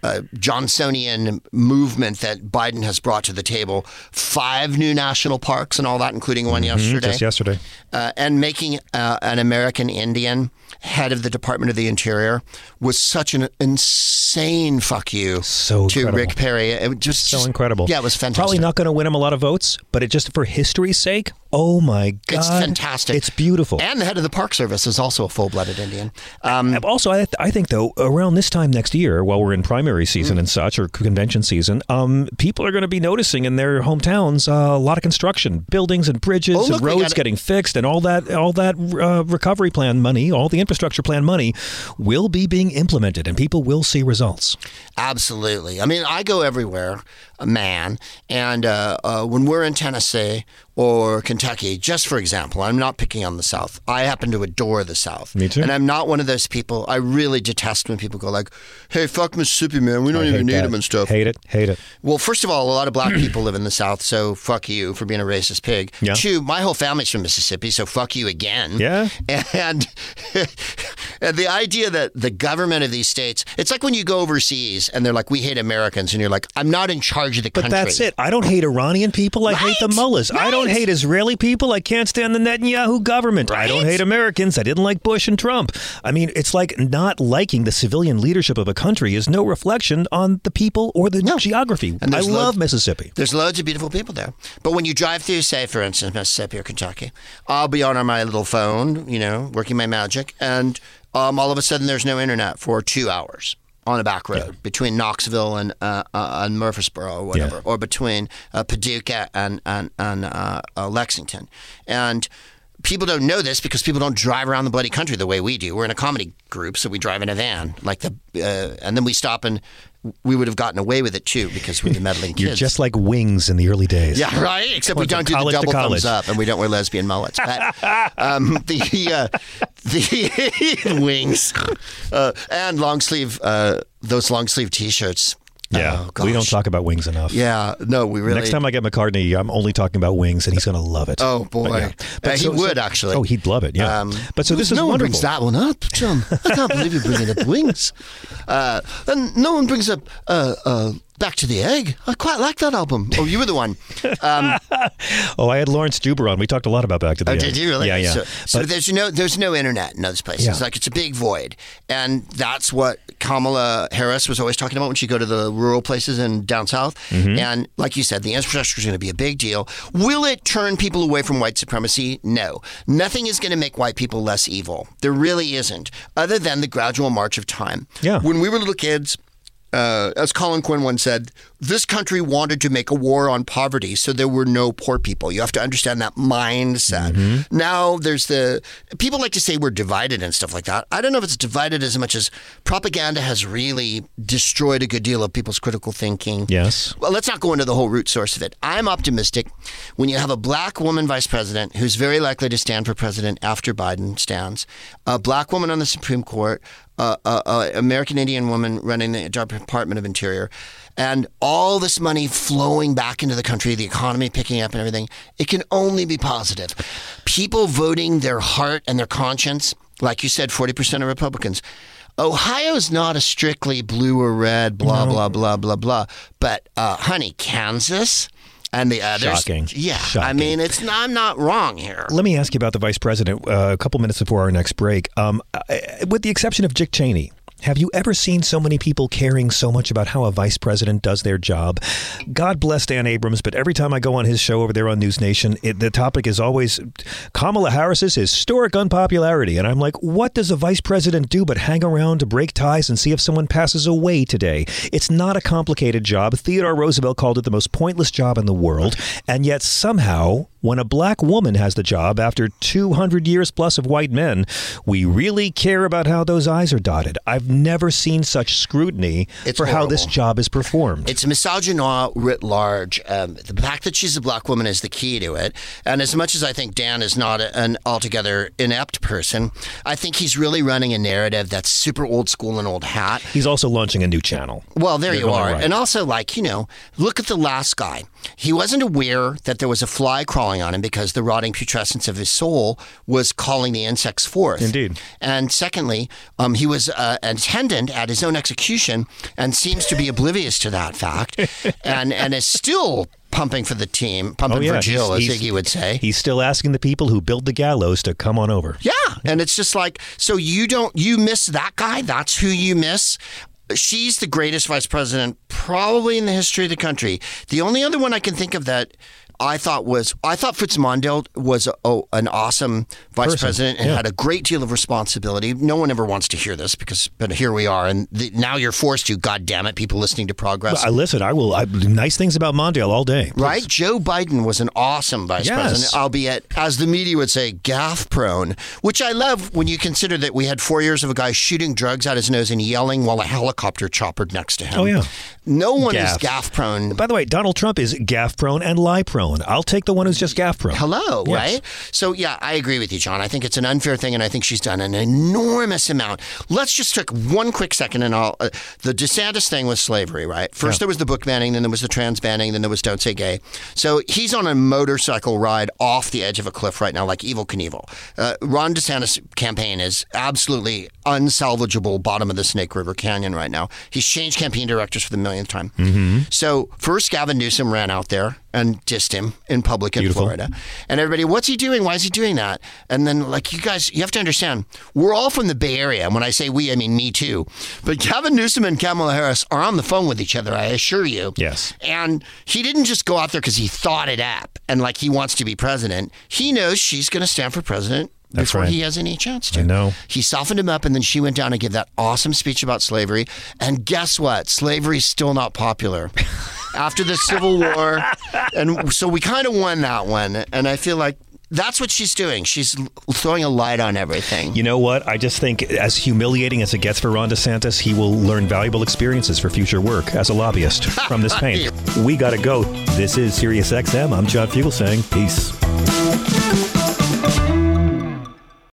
Uh, Johnsonian movement that Biden has brought to the table, five new national parks and all that, including one mm-hmm, yesterday. Just yesterday. Uh, and making uh, an American Indian head of the Department of the Interior was such an insane fuck you so to incredible. Rick Perry. It was just so incredible. Yeah, it was fantastic. Probably not going to win him a lot of votes, but it just for history's sake, oh my God. It's fantastic. It's beautiful. And the head of the Park Service is also a full-blooded Indian. Um, also, I, th- I think, though, around this time next year, while we're in primary season mm. and such, or convention season, um, people are going to be noticing in their hometowns uh, a lot of construction, buildings and bridges oh, look, and roads getting fixed, and all that, all that uh, recovery plan money, all the infrastructure plan money will be being being implemented, and people will see results. Absolutely. I mean, I go everywhere, man, and uh, uh, when we're in Tennessee or Kentucky, just for example, I'm not picking on the South. I happen to adore the South. Me too. And I'm not one of those people. I really detest when people go like, hey, fuck Mississippi, man. We don't I even need that. them and stuff. Hate it. Hate it. Well, first of all, a lot of black people live in the South, so fuck you for being a racist pig. Yeah. Two, my whole family's from Mississippi, so fuck you again. Yeah. And, and the idea that the government of these states, it's like when you go overseas and they're like, we hate Americans. And you're like, I'm not in charge of the country. But that's it. I don't hate Iranian people. I right? hate the mullahs. Right? I don't I hate Israeli people. I can't stand the Netanyahu government. Right? I don't hate Americans. I didn't like Bush and Trump. I mean, it's like not liking the civilian leadership of a country is no reflection on the people or the no. geography. And I love lo- Mississippi. There's loads of beautiful people there. But when you drive through, say, for instance, Mississippi or Kentucky, I'll be on my little phone, you know, working my magic, and um, all of a sudden there's no internet for two hours. On a back road yeah. between Knoxville and uh, uh, and Murfreesboro or whatever, yeah. or between uh, Paducah and and and uh, uh, Lexington, and people don't know this because people don't drive around the bloody country the way we do. We're in a comedy group, so we drive in a van, like the uh, and then we stop and. We would have gotten away with it, too, because we're the meddling kids. You're just like Wings in the early days. Yeah, right? Except we don't do the double thumbs up, and we don't wear lesbian mullets. But, um, the uh, the Wings uh, and long sleeve, uh, those long sleeve T-shirts. Yeah, oh, we don't talk about Wings enough. Yeah, no, we really... Next time I get McCartney, I'm only talking about Wings, and he's going to love it. Oh, boy. But, yeah. but uh, so, he would, so, actually. Oh, he'd love it, yeah. Um, but so this no is wonderful. No one brings that one up, John. I can't believe you're bringing up Wings. Uh, and no one brings up... Uh, uh, Back to the Egg. I quite like that album. Oh, you were the one. Um, oh, I had Lawrence Duber on. We talked a lot about Back to the oh, Egg. Oh, did you really? Yeah, yeah. So, but, so there's no there's no internet in those places. Yeah. Like, it's a big void. And that's what Kamala Harris was always talking about when she'd go to the rural places in down south. Mm-hmm. And like you said, the infrastructure is going to be a big deal. Will it turn people away from white supremacy? No. Nothing is going to make white people less evil. There really isn't, other than the gradual march of time. Yeah. When we were little kids... Uh, as Colin Quinn once said, this country wanted to make a war on poverty, so there were no poor people. You have to understand that mindset. Mm-hmm. Now there's the... People like to say we're divided and stuff like that. I don't know if it's divided as much as propaganda has really destroyed a good deal of people's critical thinking. Yes. Well, let's not go into the whole root source of it. I'm optimistic when you have a black woman vice president who's very likely to stand for president after Biden stands, a black woman on the Supreme Court, Uh, uh, uh, American Indian woman running the Department of Interior, and all this money flowing back into the country, the economy picking up and everything, it can only be positive. People voting their heart and their conscience, like you said, forty percent of Republicans. Ohio's not a strictly blue or red, blah, no. blah, blah, blah, blah. But, uh, honey, Kansas... And the others. Shocking. Yeah. Shocking. I mean, it's not, I'm not wrong here. Let me ask you about the vice president uh, a couple minutes before our next break. Um, I, with the exception of Dick Cheney, have you ever seen so many people caring so much about how a vice president does their job? God bless Dan Abrams, but every time I go on his show over there on News Nation, it, the topic is always Kamala Harris's historic unpopularity. And I'm like, what does a vice president do but hang around to break ties and see if someone passes away today? It's not a complicated job. Theodore Roosevelt called it the most pointless job in the world. And yet somehow, when a black woman has the job after two hundred years plus of white men, we really care about how those I's are dotted. I've never seen such scrutiny it's for horrible. How this job is performed. It's misogynoir writ large. Um, the fact that she's a black woman is the key to it. And as much as I think Dan is not a, an altogether inept person, I think he's really running a narrative that's super old school and old hat. He's also launching a new channel. Well, there You're you are. Right. And also, like, you know, look at the last guy. He wasn't aware that there was a fly crawling on him because the rotting putrescence of his soul was calling the insects forth. Indeed. And secondly, um, he was uh, an attendant at his own execution and seems to be oblivious to that fact and, and is still... Pumping for the team, pumping oh, yeah. for Jill, he's, as Iggy would say. He's still asking the people who build the gallows to come on over. Yeah, and it's just like, so you don't, you miss that guy, that's who you miss. She's the greatest vice president probably in the history of the country. The only other one I can think of that I thought was I thought Fitz-Mondale was a, a, an awesome vice Person. president and yeah. had a great deal of responsibility. No one ever wants to hear this because, but here we are, and the, now you're forced to. God damn it, people listening to Progress. Well, I listen. I will. I, nice things about Mondale all day, please. Right? Joe Biden was an awesome vice yes. president, albeit, as the media would say, gaffe prone. Which I love when you consider that we had four years of a guy shooting drugs out his nose and yelling while a helicopter choppered next to him. Oh yeah. No one gaff. is gaffe prone. By the way, Donald Trump is gaffe prone and lie prone. I'll take the one who's just gaffe prone. Hello, yes. right? So yeah, I agree with you, John. I think it's an unfair thing, and I think she's done an enormous amount. Let's just take one quick second, and I'll uh, the DeSantis thing with slavery, right? First yeah. there was the book banning, then there was the trans banning, then there was don't say gay. So he's on a motorcycle ride off the edge of a cliff right now, like Evel Knievel. Uh, Ron DeSantis' campaign is absolutely unsalvageable, bottom of the Snake River Canyon right now. He's changed campaign directors for the millionth time. Mm-hmm. So first, Gavin Newsom ran out there and dissed him in public in Beautiful. Florida. And everybody, what's he doing? Why is he doing that? And then, like, you guys, you have to understand, we're all from the Bay Area. And when I say we, I mean me too. But Gavin Newsom and Kamala Harris are on the phone with each other, I assure you. Yes. And he didn't just go out there because he thought it up and, like, he wants to be president. He knows she's going to stand for president. That's before right. he has any chance to. I know. He softened him up, and then she went down and gave that awesome speech about slavery. And guess what? Slavery's still not popular. After the Civil War. And so we kind of won that one. And I feel like that's what she's doing. She's throwing a light on everything. You know what? I just think as humiliating as it gets for Ron DeSantis, he will learn valuable experiences for future work as a lobbyist from this pain. We got to go. This is Sirius X M. I'm John Fugel saying peace.